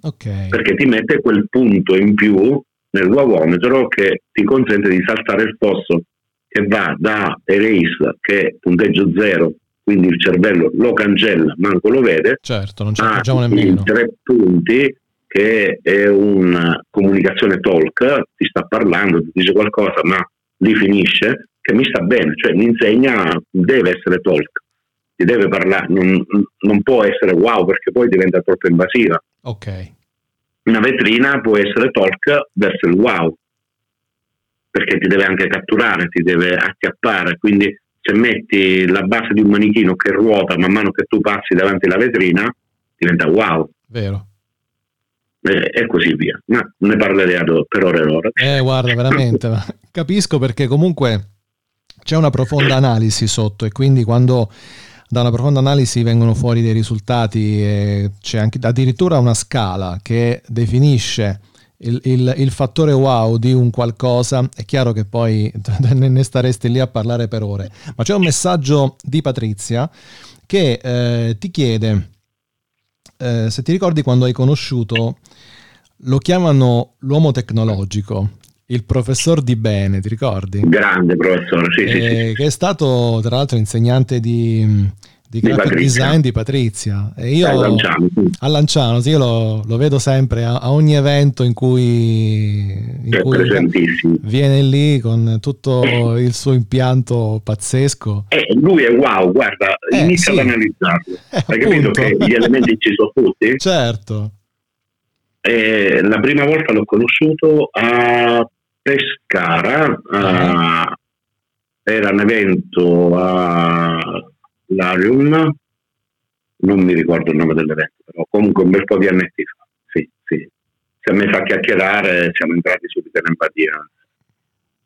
Okay. Perché ti mette quel punto in più nel wowometro che ti consente di saltare il posto che va da erase, che è punteggio zero, quindi il cervello lo cancella, manco lo vede, certo, non ci accorgiamo nemmeno, tre punti, che è una comunicazione talk, ti sta parlando, ti dice qualcosa ma li finisce, che mi sta bene, cioè mi insegna, deve essere talk, ti deve parlare, non, non può essere wow perché poi diventa troppo invasiva. Ok. Una vetrina può essere talk verso il wow, perché ti deve anche catturare, ti deve acchiappare, quindi se metti la base di un manichino che ruota man mano che tu passi davanti alla vetrina, diventa wow. Vero. E, e così via. Ma no, ne parleremo per ore e ore. Eh, guarda, veramente. Capisco, perché comunque c'è una profonda analisi sotto, e quindi quando da una profonda analisi vengono fuori dei risultati, e c'è anche addirittura una scala che definisce il, il, il fattore wow di un qualcosa, è chiaro che poi ne staresti lì a parlare per ore. Ma c'è un messaggio di Patrizia che eh, ti chiede eh, se ti ricordi quando hai conosciuto, lo chiamano l'uomo tecnologico, il professor Di Bene, ti ricordi? Grande professore, sì, eh, sì, sì. Che è stato tra l'altro insegnante di, di, di graphic Patrizia. Design di Patrizia. E io, a Lanciano, sì. A Lanciano, sì, io lo, lo vedo sempre a, a ogni evento in cui, in cui viene lì con tutto il suo impianto pazzesco. Eh, lui è wow, guarda, eh, inizia sì. ad analizzarlo. Eh, Hai appunto. Capito che gli elementi ci sono tutti? Certo. Eh, la prima volta l'ho conosciuto a Pescara, a, era un evento all'Arium, non mi ricordo il nome dell'evento, però comunque un bel po' di anni fa, sì, sì. Si è messo a chiacchierare, siamo entrati subito in empatia,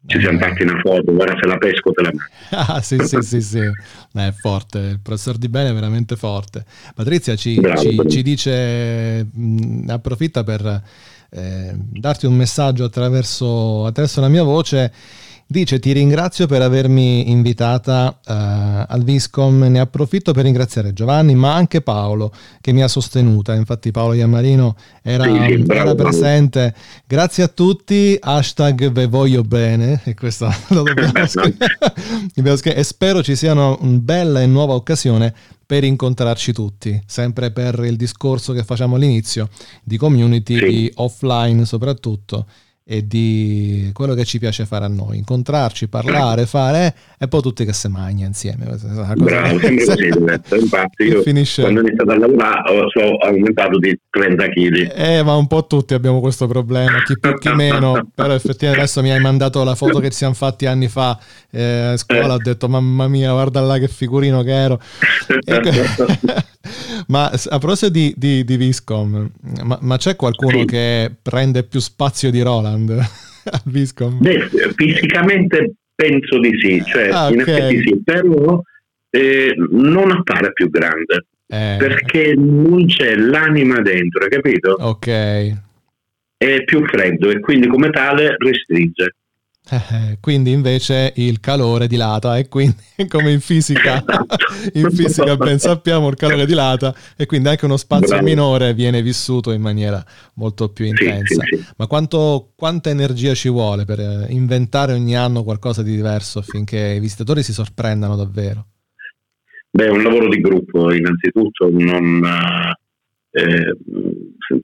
ci siamo fatti una foto, guarda se la pesco te la mando. Ah sì sì sì sì, è forte, il professor Di Bene è veramente forte. Patrizia ci, bravo, ci, bravo. ci dice, mh, approfitta per eh, darti un messaggio attraverso, attraverso la mia voce, dice: ti ringrazio per avermi invitata uh, al Viscom, ne approfitto per ringraziare Giovanni ma anche Paolo che mi ha sostenuta, infatti Paolo Iammarino era, sì, bravo, era presente, bravo. Grazie a tutti, hashtag ve voglio bene, e questo lo dobbiamo scrivere, e spero ci sia una bella e nuova occasione per incontrarci tutti, sempre per il discorso che facciamo all'inizio di community, sì. di offline soprattutto, e di quello che ci piace fare a noi, incontrarci, parlare, fare, e poi tutti che se magna insieme. Bravo, sempre così, infatti io finisce. Quando ho iniziato a lavorare ho aumentato di trenta chili. Eh, ma un po' tutti abbiamo questo problema, chi più chi meno, però effettivamente adesso mi hai mandato la foto che ci siamo fatti anni fa eh, a scuola, eh. ho detto mamma mia, guarda là che figurino che ero. Ma a proposito di, di, di Viscom, ma, ma c'è qualcuno sì. che prende più spazio di Roland al Viscom? Beh, fisicamente penso di sì, cioè ah, okay. in effetti sì, però eh, non appare più grande eh. perché non c'è l'anima dentro, hai capito? Ok. È più freddo e quindi come tale restringe. Eh, quindi invece il calore dilata, e quindi come in fisica in fisica ben sappiamo il calore dilata, e quindi anche uno spazio Bravo. minore viene vissuto in maniera molto più intensa. Sì, sì, sì. Ma quanto, quanta energia ci vuole per inventare ogni anno qualcosa di diverso affinché i visitatori si sorprendano davvero? Beh, è un lavoro di gruppo innanzitutto, non, eh,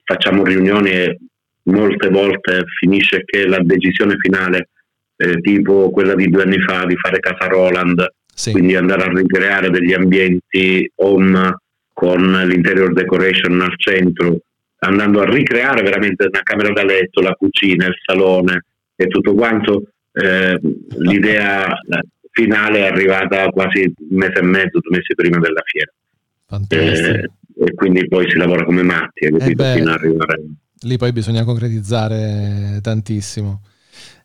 facciamo riunioni e molte volte finisce che la decisione finale Eh, tipo quella di due anni fa di fare Casa Roland, sì. quindi andare a ricreare degli ambienti home con l'interior decoration al centro, andando a ricreare veramente una camera da letto, la cucina, il salone e tutto quanto. Eh, l'idea finale è arrivata quasi un mese e mezzo, due mesi prima della fiera, eh, e quindi poi si lavora come matti, capito? Fino ad arrivare lì poi bisogna concretizzare tantissimo.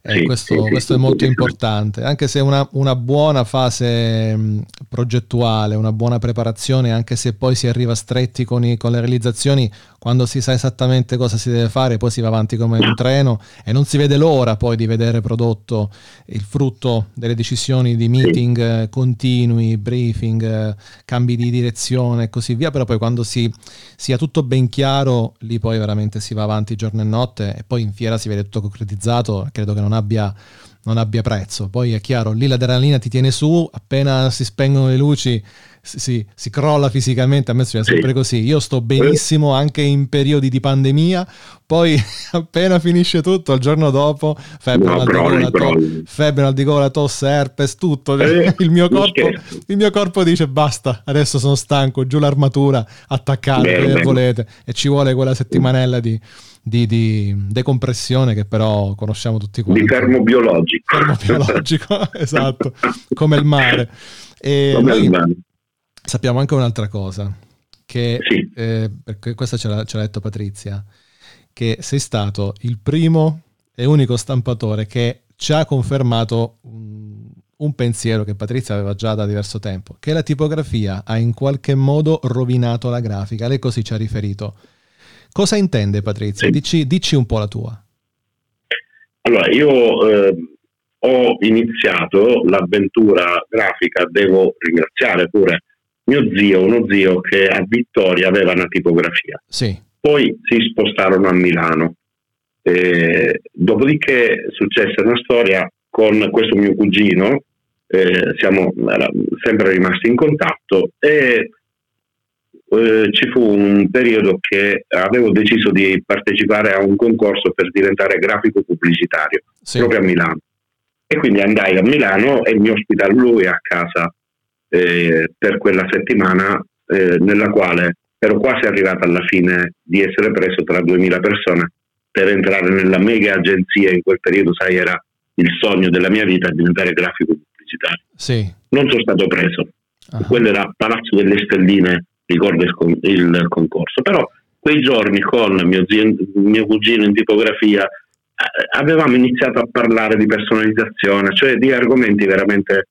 Eh, questo, questo è molto importante, anche se una, una buona fase mh, progettuale, una buona preparazione, anche se poi si arriva stretti con, i, con le realizzazioni, quando si sa esattamente cosa si deve fare poi si va avanti come un treno e non si vede l'ora poi di vedere prodotto il frutto delle decisioni di meeting eh, continui, briefing, eh, cambi di direzione e così via. Però poi quando si sia tutto ben chiaro, lì poi veramente si va avanti giorno e notte e poi in fiera si vede tutto concretizzato. Credo che non abbia non abbia prezzo. Poi è chiaro, lì l'adrenalina ti tiene su, appena si spengono le luci si, si, si crolla fisicamente. A me succede sempre così, io sto benissimo anche in periodi di pandemia, poi appena finisce tutto, il giorno dopo febbre, no, mal di gola, tosse, herpes, tutto, eh, il, mio corpo, il mio corpo dice basta, adesso sono stanco, giù l'armatura, attaccate come volete, e ci vuole quella settimanella di Di, di decompressione che però conosciamo tutti quanti, di termobiologico, termobiologico esatto, come il mare. E come il mare. Sappiamo anche un'altra cosa che sì. eh, perché questa ce l'ha, ce l'ha detto Patrizia, che sei stato il primo e unico stampatore che ci ha confermato un pensiero che Patrizia aveva già da diverso tempo, che la tipografia ha in qualche modo rovinato la grafica. Lei così ci ha riferito. Cosa intende, Patrizia? Sì. Dici, dici un po' la tua. Allora, io eh, ho iniziato l'avventura grafica, devo ringraziare pure mio zio, uno zio che a Vittoria aveva una tipografia. Sì. Poi si spostarono a Milano. Eh, dopodiché successe una storia con questo mio cugino, eh, siamo sempre rimasti in contatto e... Uh, ci fu un periodo che avevo deciso di partecipare a un concorso per diventare grafico pubblicitario, sì, proprio a Milano, e quindi andai a Milano e mi ospita lui a casa eh, per quella settimana eh, nella quale ero quasi arrivato alla fine di essere preso tra duemila persone per entrare nella mega agenzia. In quel periodo, sai, era il sogno della mia vita diventare grafico pubblicitario. Sì. Non sono stato preso, ah. Quello era Palazzo delle Stelline, ricordo il concorso, però quei giorni con mio, zio, mio cugino in tipografia avevamo iniziato a parlare di personalizzazione, cioè di argomenti veramente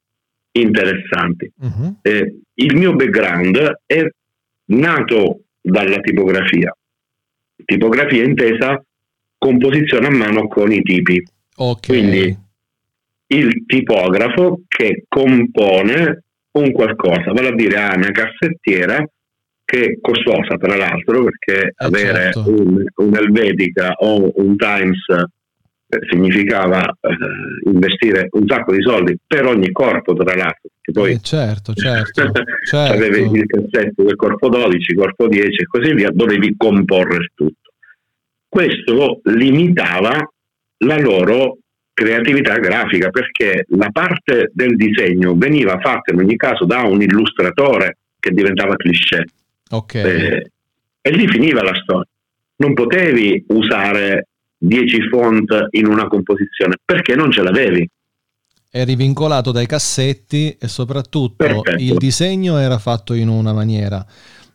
interessanti. Uh-huh. Eh, il mio background è nato dalla tipografia, tipografia intesa composizione a mano con i tipi, okay. Quindi il tipografo che compone un qualcosa, vale a dire ha una cassettiera che è costosa, tra l'altro, perché eh avere certo. un, un Helvetica o un Times eh, significava eh, investire un sacco di soldi per ogni corpo, tra l'altro, che poi eh certo, certo, certo. avevi il cassetto del corpo dodici, corpo dieci e così via, dovevi comporre tutto. Questo limitava la loro creatività grafica, perché la parte del disegno veniva fatta in ogni caso da un illustratore che diventava cliché. Okay. Eh, e lì finiva la storia. Non potevi usare dieci font in una composizione perché non ce l'avevi. Eri vincolato dai cassetti e soprattutto Perfetto. Il disegno era fatto in una maniera.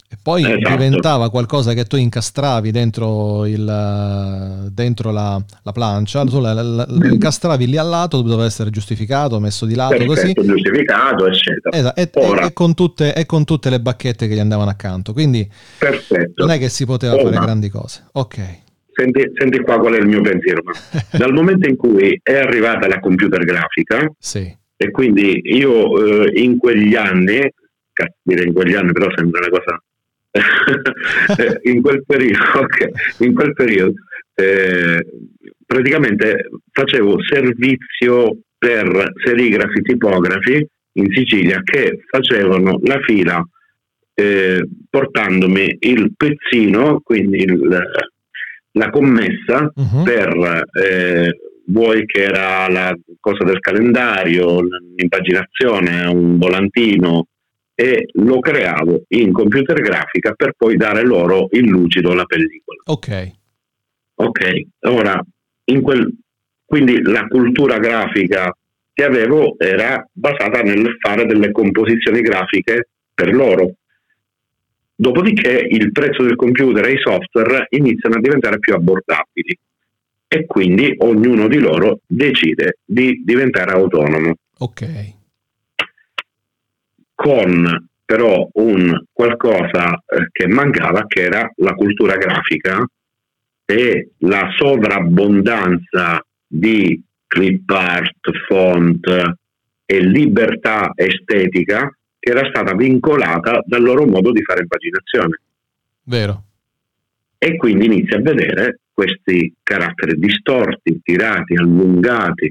E poi esatto. diventava qualcosa che tu incastravi dentro il dentro la, la plancia, tu la, la, la incastravi lì al lato, doveva essere giustificato, messo di lato, Perfetto, così giustificato, eccetera. Esatto. E, e, e, con tutte, e con tutte le bacchette che gli andavano accanto, quindi Perfetto. Non è che si poteva Ora, fare grandi cose. Ok. Senti, senti qua qual è il mio pensiero. Dal momento in cui è arrivata la computer grafica, sì. e quindi io eh, in quegli anni, cazzo dire in quegli anni però sembra una cosa... in quel periodo, okay, in quel periodo eh, praticamente facevo servizio per serigrafi, tipografi in Sicilia che facevano la fila eh, portandomi il pezzino, quindi il, la commessa uh-huh. per eh, vuoi che era la cosa del calendario, l'impaginazione, un volantino, e lo creavo in computer grafica per poi dare loro in lucido la pellicola. Ok. Ok, ora in quel quindi la cultura grafica che avevo era basata nel fare delle composizioni grafiche per loro. Dopodiché il prezzo del computer e i software iniziano a diventare più abbordabili e quindi ognuno di loro decide di diventare autonomo. Ok. Con però un qualcosa che mancava, che era la cultura grafica e la sovrabbondanza di clip art, font e libertà estetica che era stata vincolata dal loro modo di fare paginazione. Vero. E quindi inizia a vedere questi caratteri distorti, tirati, allungati,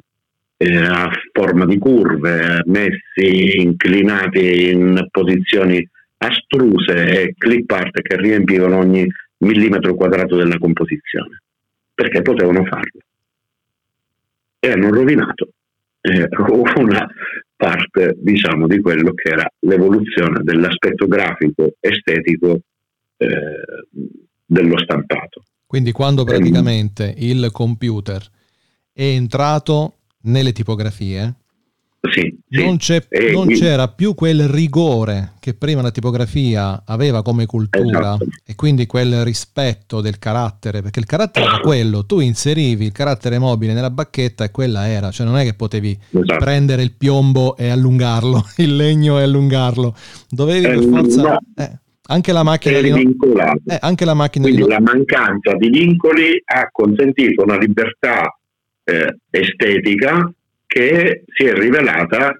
eh, a forma di curve, messi inclinati in posizioni astruse, e clip art che riempivano ogni millimetro quadrato della composizione, perché potevano farlo. E hanno rovinato eh, una parte, diciamo, di quello che era l'evoluzione dell'aspetto grafico, estetico eh, dello stampato. Quindi quando praticamente eh, il computer è entrato nelle tipografie, sì, non, sì, c'è, eh, non c'era più quel rigore che prima la tipografia aveva come cultura, esatto, e quindi quel rispetto del carattere, perché il carattere era quello, tu inserivi il carattere mobile nella bacchetta e quella era, cioè non è che potevi, esatto, prendere il piombo e allungarlo, il legno e allungarlo, dovevi eh, per forza... No. Eh, anche la macchina di eh, anche la macchina quindi di... la mancanza di vincoli ha consentito una libertà eh, estetica che si è rivelata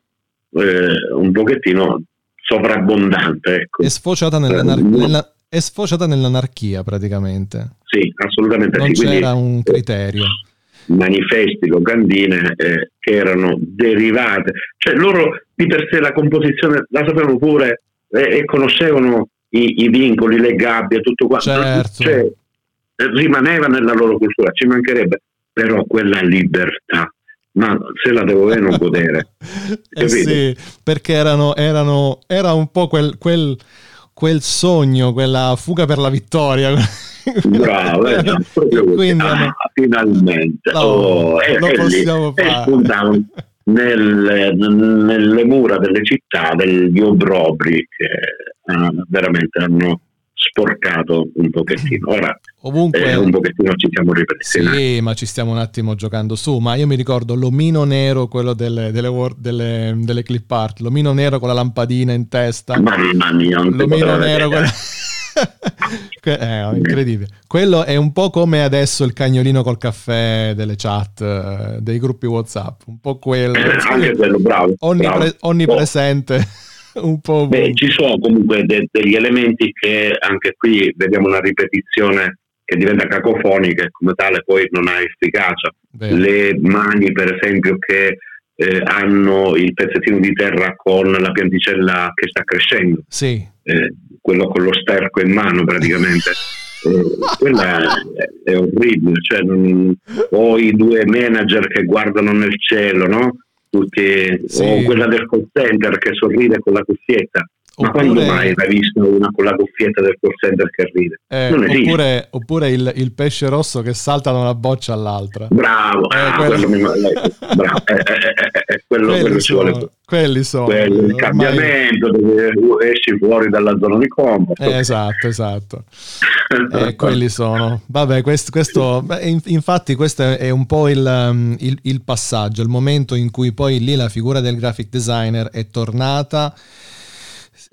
eh, un pochettino sovrabbondante, ecco. È sfociata nell'anar- no. nella... è sfociata nell'anarchia praticamente, sì, assolutamente non sì. C'era quindi, un criterio eh, manifesti, locandine eh, che erano derivate, cioè loro di per sé la composizione la sapevano pure eh, e conoscevano I, i vincoli, le gabbie, tutto quanto, certo, cioè, rimaneva nella loro cultura, ci mancherebbe, però quella libertà, ma se la devo bene non godere. Eh sì, perché erano, erano era un po' quel, quel, quel sogno, quella fuga per la vittoria. Bravo, esatto, quindi, ah, finalmente no, oh, eh, lo possiamo eh, fare. Eh, Nel, nelle mura delle città, degli obrobri che eh, veramente hanno sporcato un pochettino. Ora ovunque eh, un pochettino ci siamo ripresi. Sì, ma ci stiamo un attimo giocando su, ma io mi ricordo l'omino nero, quello delle, delle, delle, delle clip art, l'omino nero con la lampadina in testa. Mamma mia, non l'omino nero con... eh, incredibile. Quello è un po' come adesso il cagnolino col caffè delle chat, dei gruppi WhatsApp, un po' quello, eh, anche quello, bravo, onnipre- bravo. Onnipresente, oh. Un po'. Beh, ci sono comunque de- degli elementi che anche qui vediamo una ripetizione che diventa cacofonica e come tale poi non ha efficacia. Beh. Le mani per esempio che eh, hanno il pezzettino di terra con la pianticella che sta crescendo, sì. Eh, quello con lo sterco in mano praticamente eh, quella è, è orribile, cioè, non, o i due manager che guardano nel cielo, no? Tutti, sì. O quella del call center che sorride con la cuffietta. Oppure, ma quando mai l'hai visto una con la cuffietta del call center che ride? Eh, non esiste. Oppure, oppure il, il pesce rosso che salta da una boccia all'altra. Bravo, eh, ah, quello... quello bravo. Eh, eh, eh, quello, quelli quello sono, ci vuole. Quelli sono. Quello, il ormai... cambiamento, esci fuori dalla zona di comfort. Eh, esatto, esatto. eh, quelli sono. Vabbè, questo, questo infatti questo è un po' il, il, il passaggio, il momento in cui poi lì la figura del graphic designer è tornata.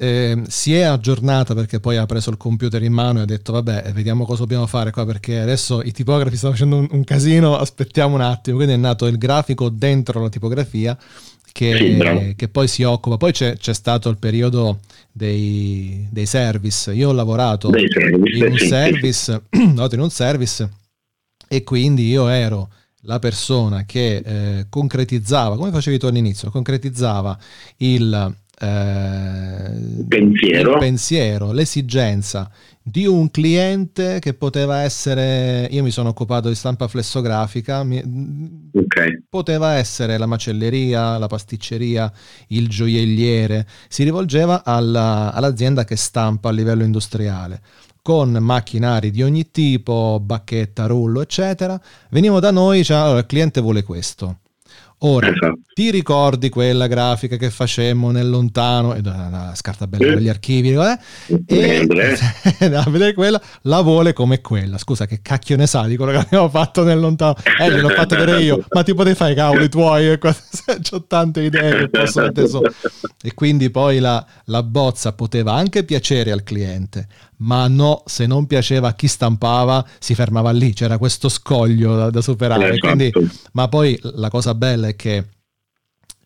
Eh, si è aggiornata, perché poi ha preso il computer in mano e ha detto vabbè, vediamo cosa dobbiamo fare qua, perché adesso i tipografi stanno facendo un, un casino, aspettiamo un attimo. Quindi è nato il grafico dentro la tipografia che, sì, eh, che poi si occupa. Poi c'è, c'è stato il periodo dei, dei service. Io ho lavorato Beh, in un service in un service e quindi io ero la persona che eh, concretizzava, come facevi tu all'inizio, concretizzava il Eh, pensiero. Il pensiero, l'esigenza di un cliente che poteva essere, io mi sono occupato di stampa flessografica, mi, okay. poteva essere la macelleria, la pasticceria, il gioielliere, si rivolgeva alla, all'azienda che stampa a livello industriale con macchinari di ogni tipo, bacchetta, rullo eccetera. Venivo da noi, cioè, allora, il cliente vuole questo. Ora, esatto. Ti ricordi quella grafica che facemmo nel lontano, e una scarta bella eh. degli archivi, eh? e a vedere quella, la vuole come quella. Scusa, che cacchio ne sa di quello che abbiamo fatto nel lontano? Eh, gliel'ho fatto vedere io, ma ti potevi fare i cavoli tuoi? C'ho tante idee che posso mettere sopra. E quindi poi la, la bozza poteva anche piacere al cliente, ma no, se non piaceva a chi stampava si fermava lì, c'era questo scoglio da, da superare. Esatto. Quindi, ma poi la cosa bella è che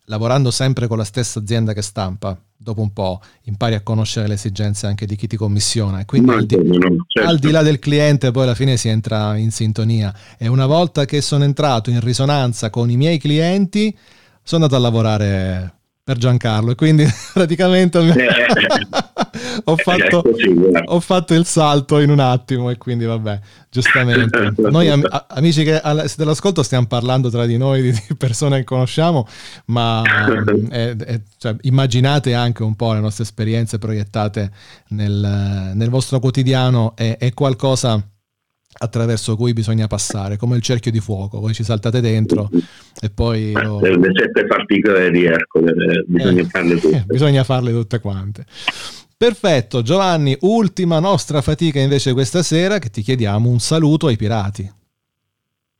lavorando sempre con la stessa azienda che stampa, dopo un po' impari a conoscere le esigenze anche di chi ti commissiona, e quindi al di, certo. al di là del cliente poi alla fine si entra in sintonia, e una volta che sono entrato in risonanza con i miei clienti sono andato a lavorare per Giancarlo, e quindi praticamente ho, fatto, ho fatto il salto in un attimo, e quindi vabbè, giustamente noi am- amici che dell'ascolto stiamo parlando tra di noi di persone che conosciamo, ma è, è, cioè, immaginate anche un po' le nostre esperienze proiettate nel, nel vostro quotidiano, è, è qualcosa attraverso cui bisogna passare, come il cerchio di fuoco, voi ci saltate dentro e poi lo... le sette particole di Ercole bisogna eh, farle tutte eh, bisogna farle tutte quante. Perfetto Giovanni, ultima nostra fatica invece questa sera, che ti chiediamo un saluto ai pirati.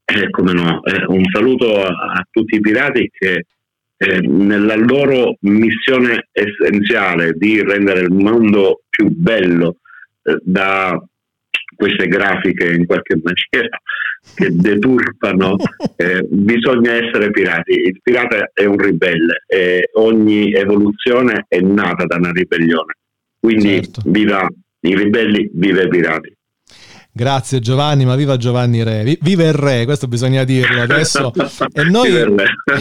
Eh, come no, eh, un saluto a tutti i pirati che eh, nella loro missione essenziale di rendere il mondo più bello eh, da queste grafiche in qualche maniera che deturpano, eh, bisogna essere pirati. Il pirata è un ribelle e ogni evoluzione è nata da una ribellione, quindi certo. Viva i ribelli, viva i pirati. Grazie Giovanni, ma viva Giovanni Re, viva il Re, questo bisogna dirlo adesso. E noi,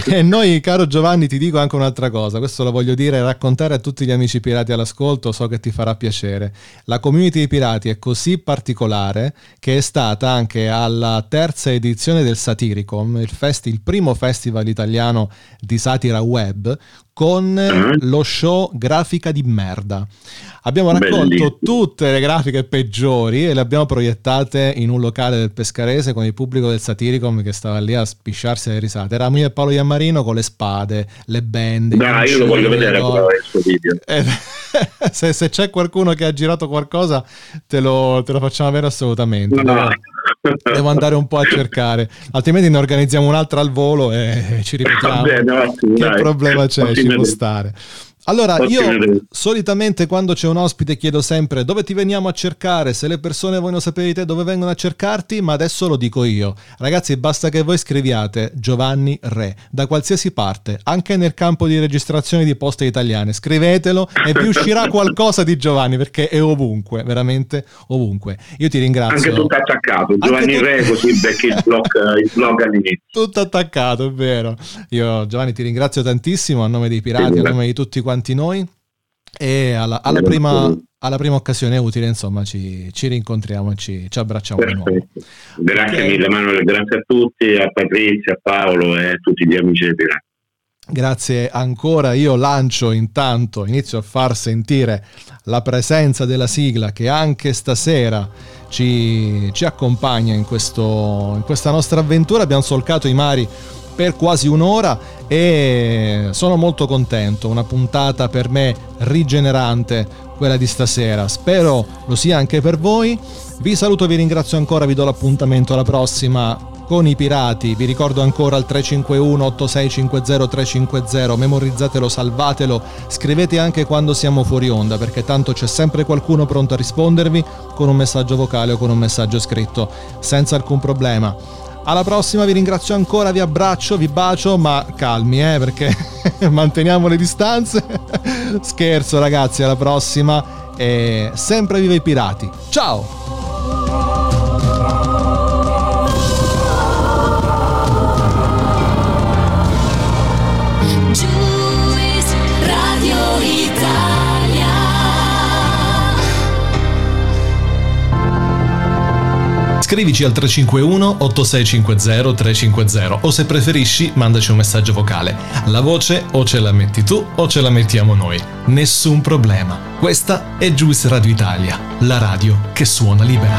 e noi, caro Giovanni, ti dico anche un'altra cosa, questo lo voglio dire e raccontare a tutti gli amici pirati all'ascolto, so che ti farà piacere. La community dei pirati è così particolare che è stata anche alla terza edizione del Satiricom, il, festi- il primo festival italiano di satira web, con lo show Grafica di Merda. Abbiamo raccolto Bellissimo. Tutte le grafiche peggiori e le abbiamo proiettate in un locale del Pescarese con il pubblico del Satiricom che stava lì a spisciarsi alle risate. Eravamo io e Paolo Iammarino con le spade, le bende. No, io lo voglio vedere ancora questo video. Eh, se, se c'è qualcuno che ha girato qualcosa te lo, te lo facciamo avere assolutamente. No. No. Devo andare un po' a cercare, altrimenti ne organizziamo un'altra al volo e ci ripetiamo. Vabbè, no, che dai. Problema c'è, Continua ci può stare. Allora Continua io solitamente quando c'è un ospite chiedo sempre dove ti veniamo a cercare, se le persone vogliono sapere di te dove vengono a cercarti, ma adesso lo dico io. Ragazzi, basta che voi scriviate Giovanni Re da qualsiasi parte, anche nel campo di registrazione di Poste Italiane, scrivetelo e vi uscirà qualcosa di Giovanni, perché è ovunque, veramente ovunque. Io ti ringrazio. Anche tutto attaccato, Giovanni tu... Re, così perché il blog, il blog all'inizio. Tutto attaccato, è vero. Io Giovanni ti ringrazio tantissimo a nome dei pirati, sì, a nome di tutti quanti noi, e alla, alla prima... alla prima occasione utile, insomma, ci, ci rincontriamo e ci, ci abbracciamo. Perfetto. Di nuovo. Grazie okay. mille, Manuel, grazie a tutti, a Patrizia, a Paolo e a tutti gli amici del Pirati. Grazie ancora, io lancio intanto, inizio a far sentire la presenza della sigla che anche stasera ci, ci accompagna in, questo, in questa nostra avventura. Abbiamo solcato i mari per quasi un'ora e sono molto contento, una puntata per me rigenerante quella di stasera, spero lo sia anche per voi. Vi saluto, vi ringrazio ancora, vi do l'appuntamento alla prossima con i pirati. Vi ricordo ancora il tre cinque uno otto sei cinque zero tre cinque zero, memorizzatelo, salvatelo, scrivete anche quando siamo fuori onda, perché tanto c'è sempre qualcuno pronto a rispondervi con un messaggio vocale o con un messaggio scritto senza alcun problema. Alla prossima, vi ringrazio ancora, vi abbraccio, vi bacio, ma calmi eh perché manteniamo le distanze. Scherzo ragazzi, alla prossima e sempre viva i pirati. Ciao! Scrivici al tre cinque uno otto sei cinque zero tre cinque zero o se preferisci mandaci un messaggio vocale. La voce o ce la metti tu o ce la mettiamo noi. Nessun problema. Questa è Juice Radio Italia, la radio che suona libera.